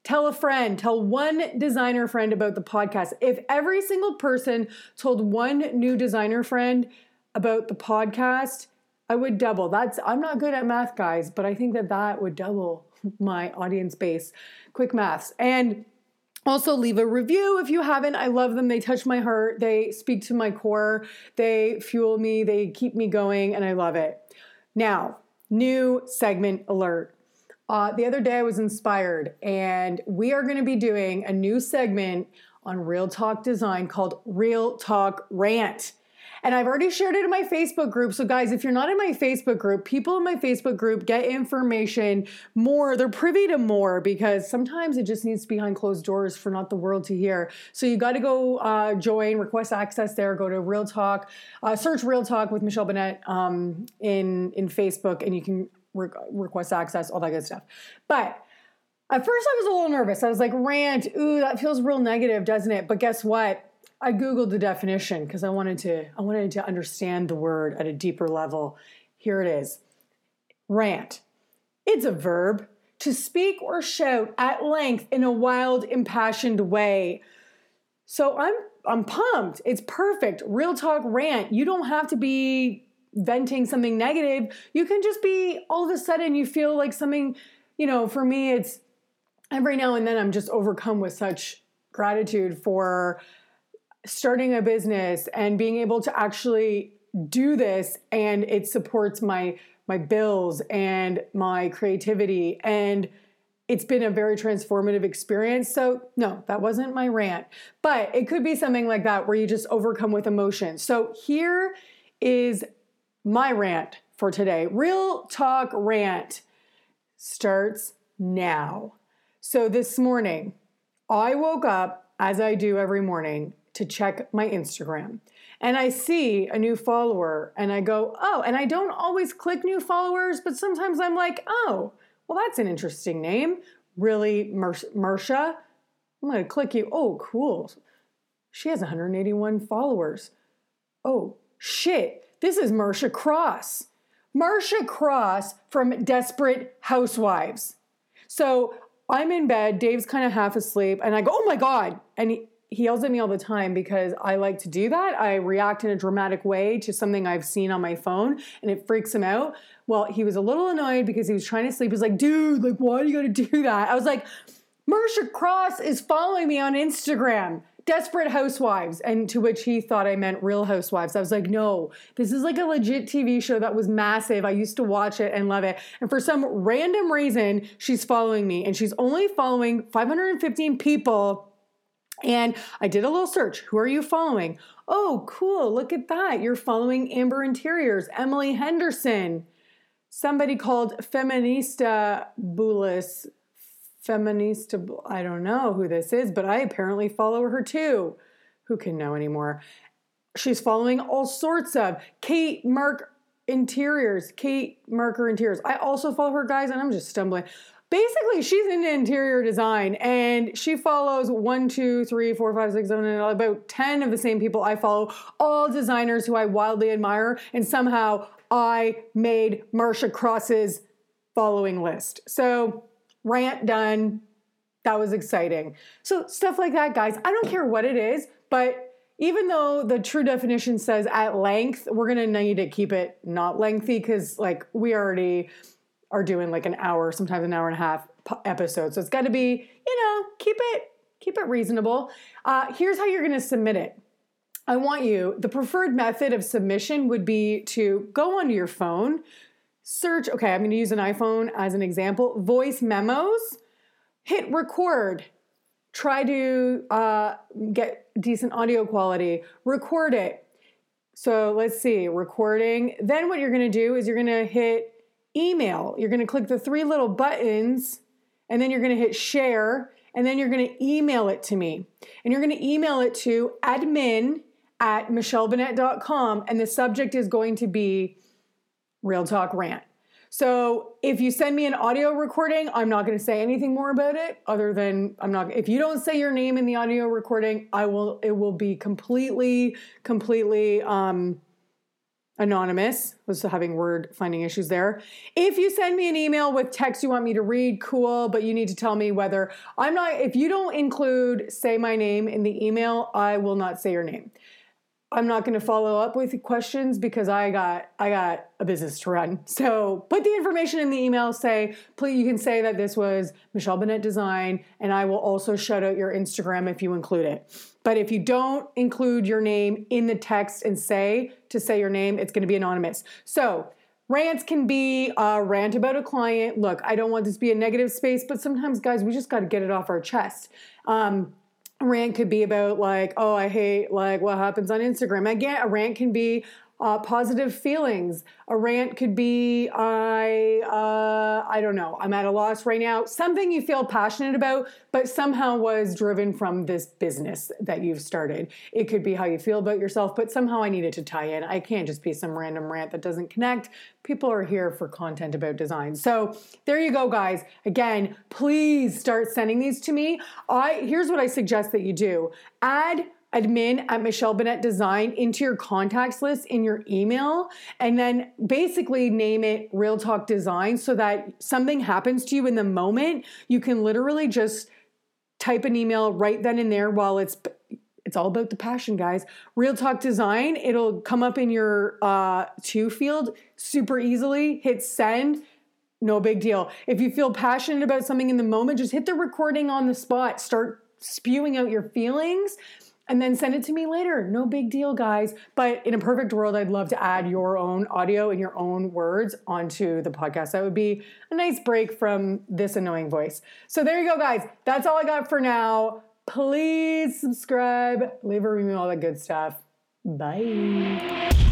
Tell a friend, tell one designer friend about the podcast. If every single person told one new designer friend about the podcast, I would double. I'm not good at math, guys, but I think that would double my audience base. Quick maths. And also leave a review if you haven't. I love them. They touch my heart. They speak to my core. They fuel me. They keep me going, and I love it. Now, new segment alert. The other day I was inspired, and we are going to be doing a new segment on Real Talk Design called Real Talk Rant. And I've already shared it in my Facebook group. So guys, if you're not in my Facebook group, people in my Facebook group get information more. They're privy to more because sometimes it just needs to be behind closed doors for not the world to hear. So you got to go join, request access there. Go to Real Talk, search Real Talk with Michelle Bennett in Facebook, and you can request access, all that good stuff. But at first I was a little nervous. I was like, rant, ooh, that feels real negative, doesn't it? But guess what? I Googled the definition because I wanted to understand the word at a deeper level. Here it is. Rant. It's a verb to speak or shout at length in a wild, impassioned way. So I'm pumped. It's perfect. Real Talk Rant. You don't have to be venting something negative. You can just be, all of a sudden you feel like something, you know, for me it's every now and then I'm just overcome with such gratitude for starting a business and being able to actually do this, and it supports my bills and my creativity, and it's been a very transformative experience. So no, that wasn't my rant, but it could be something like that where you just overcome with emotion. So here is my rant for today. Real Talk Rant starts now. So this morning I woke up, as I do every morning, to check my Instagram. And I see a new follower and I go, oh, and I don't always click new followers, but sometimes I'm like, oh, well, that's an interesting name. Really, Marcia? I'm going to click you. Oh, cool. She has 181 followers. Oh, shit. This is Marcia Cross. Marcia Cross from Desperate Housewives. So I'm in bed. Dave's kind of half asleep. And I go, oh, my God. And he yells at me all the time because I like to do that. I react in a dramatic way to something I've seen on my phone and it freaks him out. Well, he was a little annoyed because he was trying to sleep. He was like, dude, like, why do you got to do that? I was like, Marcia Cross is following me on Instagram, Desperate Housewives. And to which he thought I meant Real Housewives. I was like, no, this is like a legit TV show that was massive. I used to watch it and love it. And for some random reason, she's following me and she's only following 515 people. And I did a little search. Who are you following? Oh, cool. Look at that. You're following Amber Interiors, Emily Henderson, somebody called Feminista Bulis. Feminista, I don't know who this is, but I apparently follow her too. Who can know anymore? She's following all sorts of Kate Marker Interiors. I also follow her, guys, and I'm just stumbling. Basically, she's into interior design, and she follows 1, 2, 3, 4, 5, 6, 7, 8, about 10 of the same people I follow, all designers who I wildly admire, and somehow I made Marcia Cross's following list. So, rant done. That was exciting. So, stuff like that, guys. I don't care what it is, but even though the true definition says at length, we're going to need to keep it not lengthy because, like, we already are doing like an hour, sometimes an hour and a half episode. So it's got to be, keep it reasonable. Here's how you're going to submit it. The preferred method of submission would be to go onto your phone, search. Okay, I'm going to use an iPhone as an example. Voice memos, hit record, try to get decent audio quality, record it. So let's see, recording. Then what you're going to do is you're going to hit email. You're going to click the three little buttons and then you're going to hit share and then you're going to email it to me. And you're going to email it to admin@michellebennett.com and the subject is going to be Real Talk Rant. So if you send me an audio recording, I'm not going to say anything more about it other than if you don't say your name in the audio recording, it will be completely, anonymous. Was having word finding issues there. If you send me an email with text you want me to read, cool, but you need to tell me whether if you don't include say my name in the email, I will not say your name. I'm not going to follow up with questions because I got a business to run. So put the information in the email, you can say that this was Michelle Bennett Design and I will also shout out your Instagram if you include it. But if you don't include your name in the text and say your name, it's going to be anonymous. So rants can be a rant about a client. Look, I don't want this to be a negative space, but sometimes guys, we just got to get it off our chest. Rant could be about like, oh, I hate like what happens on Instagram. Again, a rant can be positive feelings. A rant could be, I don't know, I'm at a loss right now. Something you feel passionate about, but somehow was driven from this business that you've started. It could be how you feel about yourself, but somehow I needed to tie in. I can't just be some random rant that doesn't connect. People are here for content about design. So there you go, guys. Again, please start sending these to me. Here's what I suggest that you do. Add admin@michellebennett.design into your contacts list in your email and then basically name it Real Talk Design so that something happens to you in the moment. You can literally just type an email right then and there while it's all about the passion, guys. Real Talk Design. It'll come up in your to field super easily. Hit send. No big deal. If you feel passionate about something in the moment, just hit the recording on the spot. Start spewing out your feelings and then send it to me later. No big deal, guys. But in a perfect world, I'd love to add your own audio and your own words onto the podcast. That would be a nice break from this annoying voice. So there you go, guys. That's all I got for now. Please subscribe, leave a review, all that good stuff. Bye.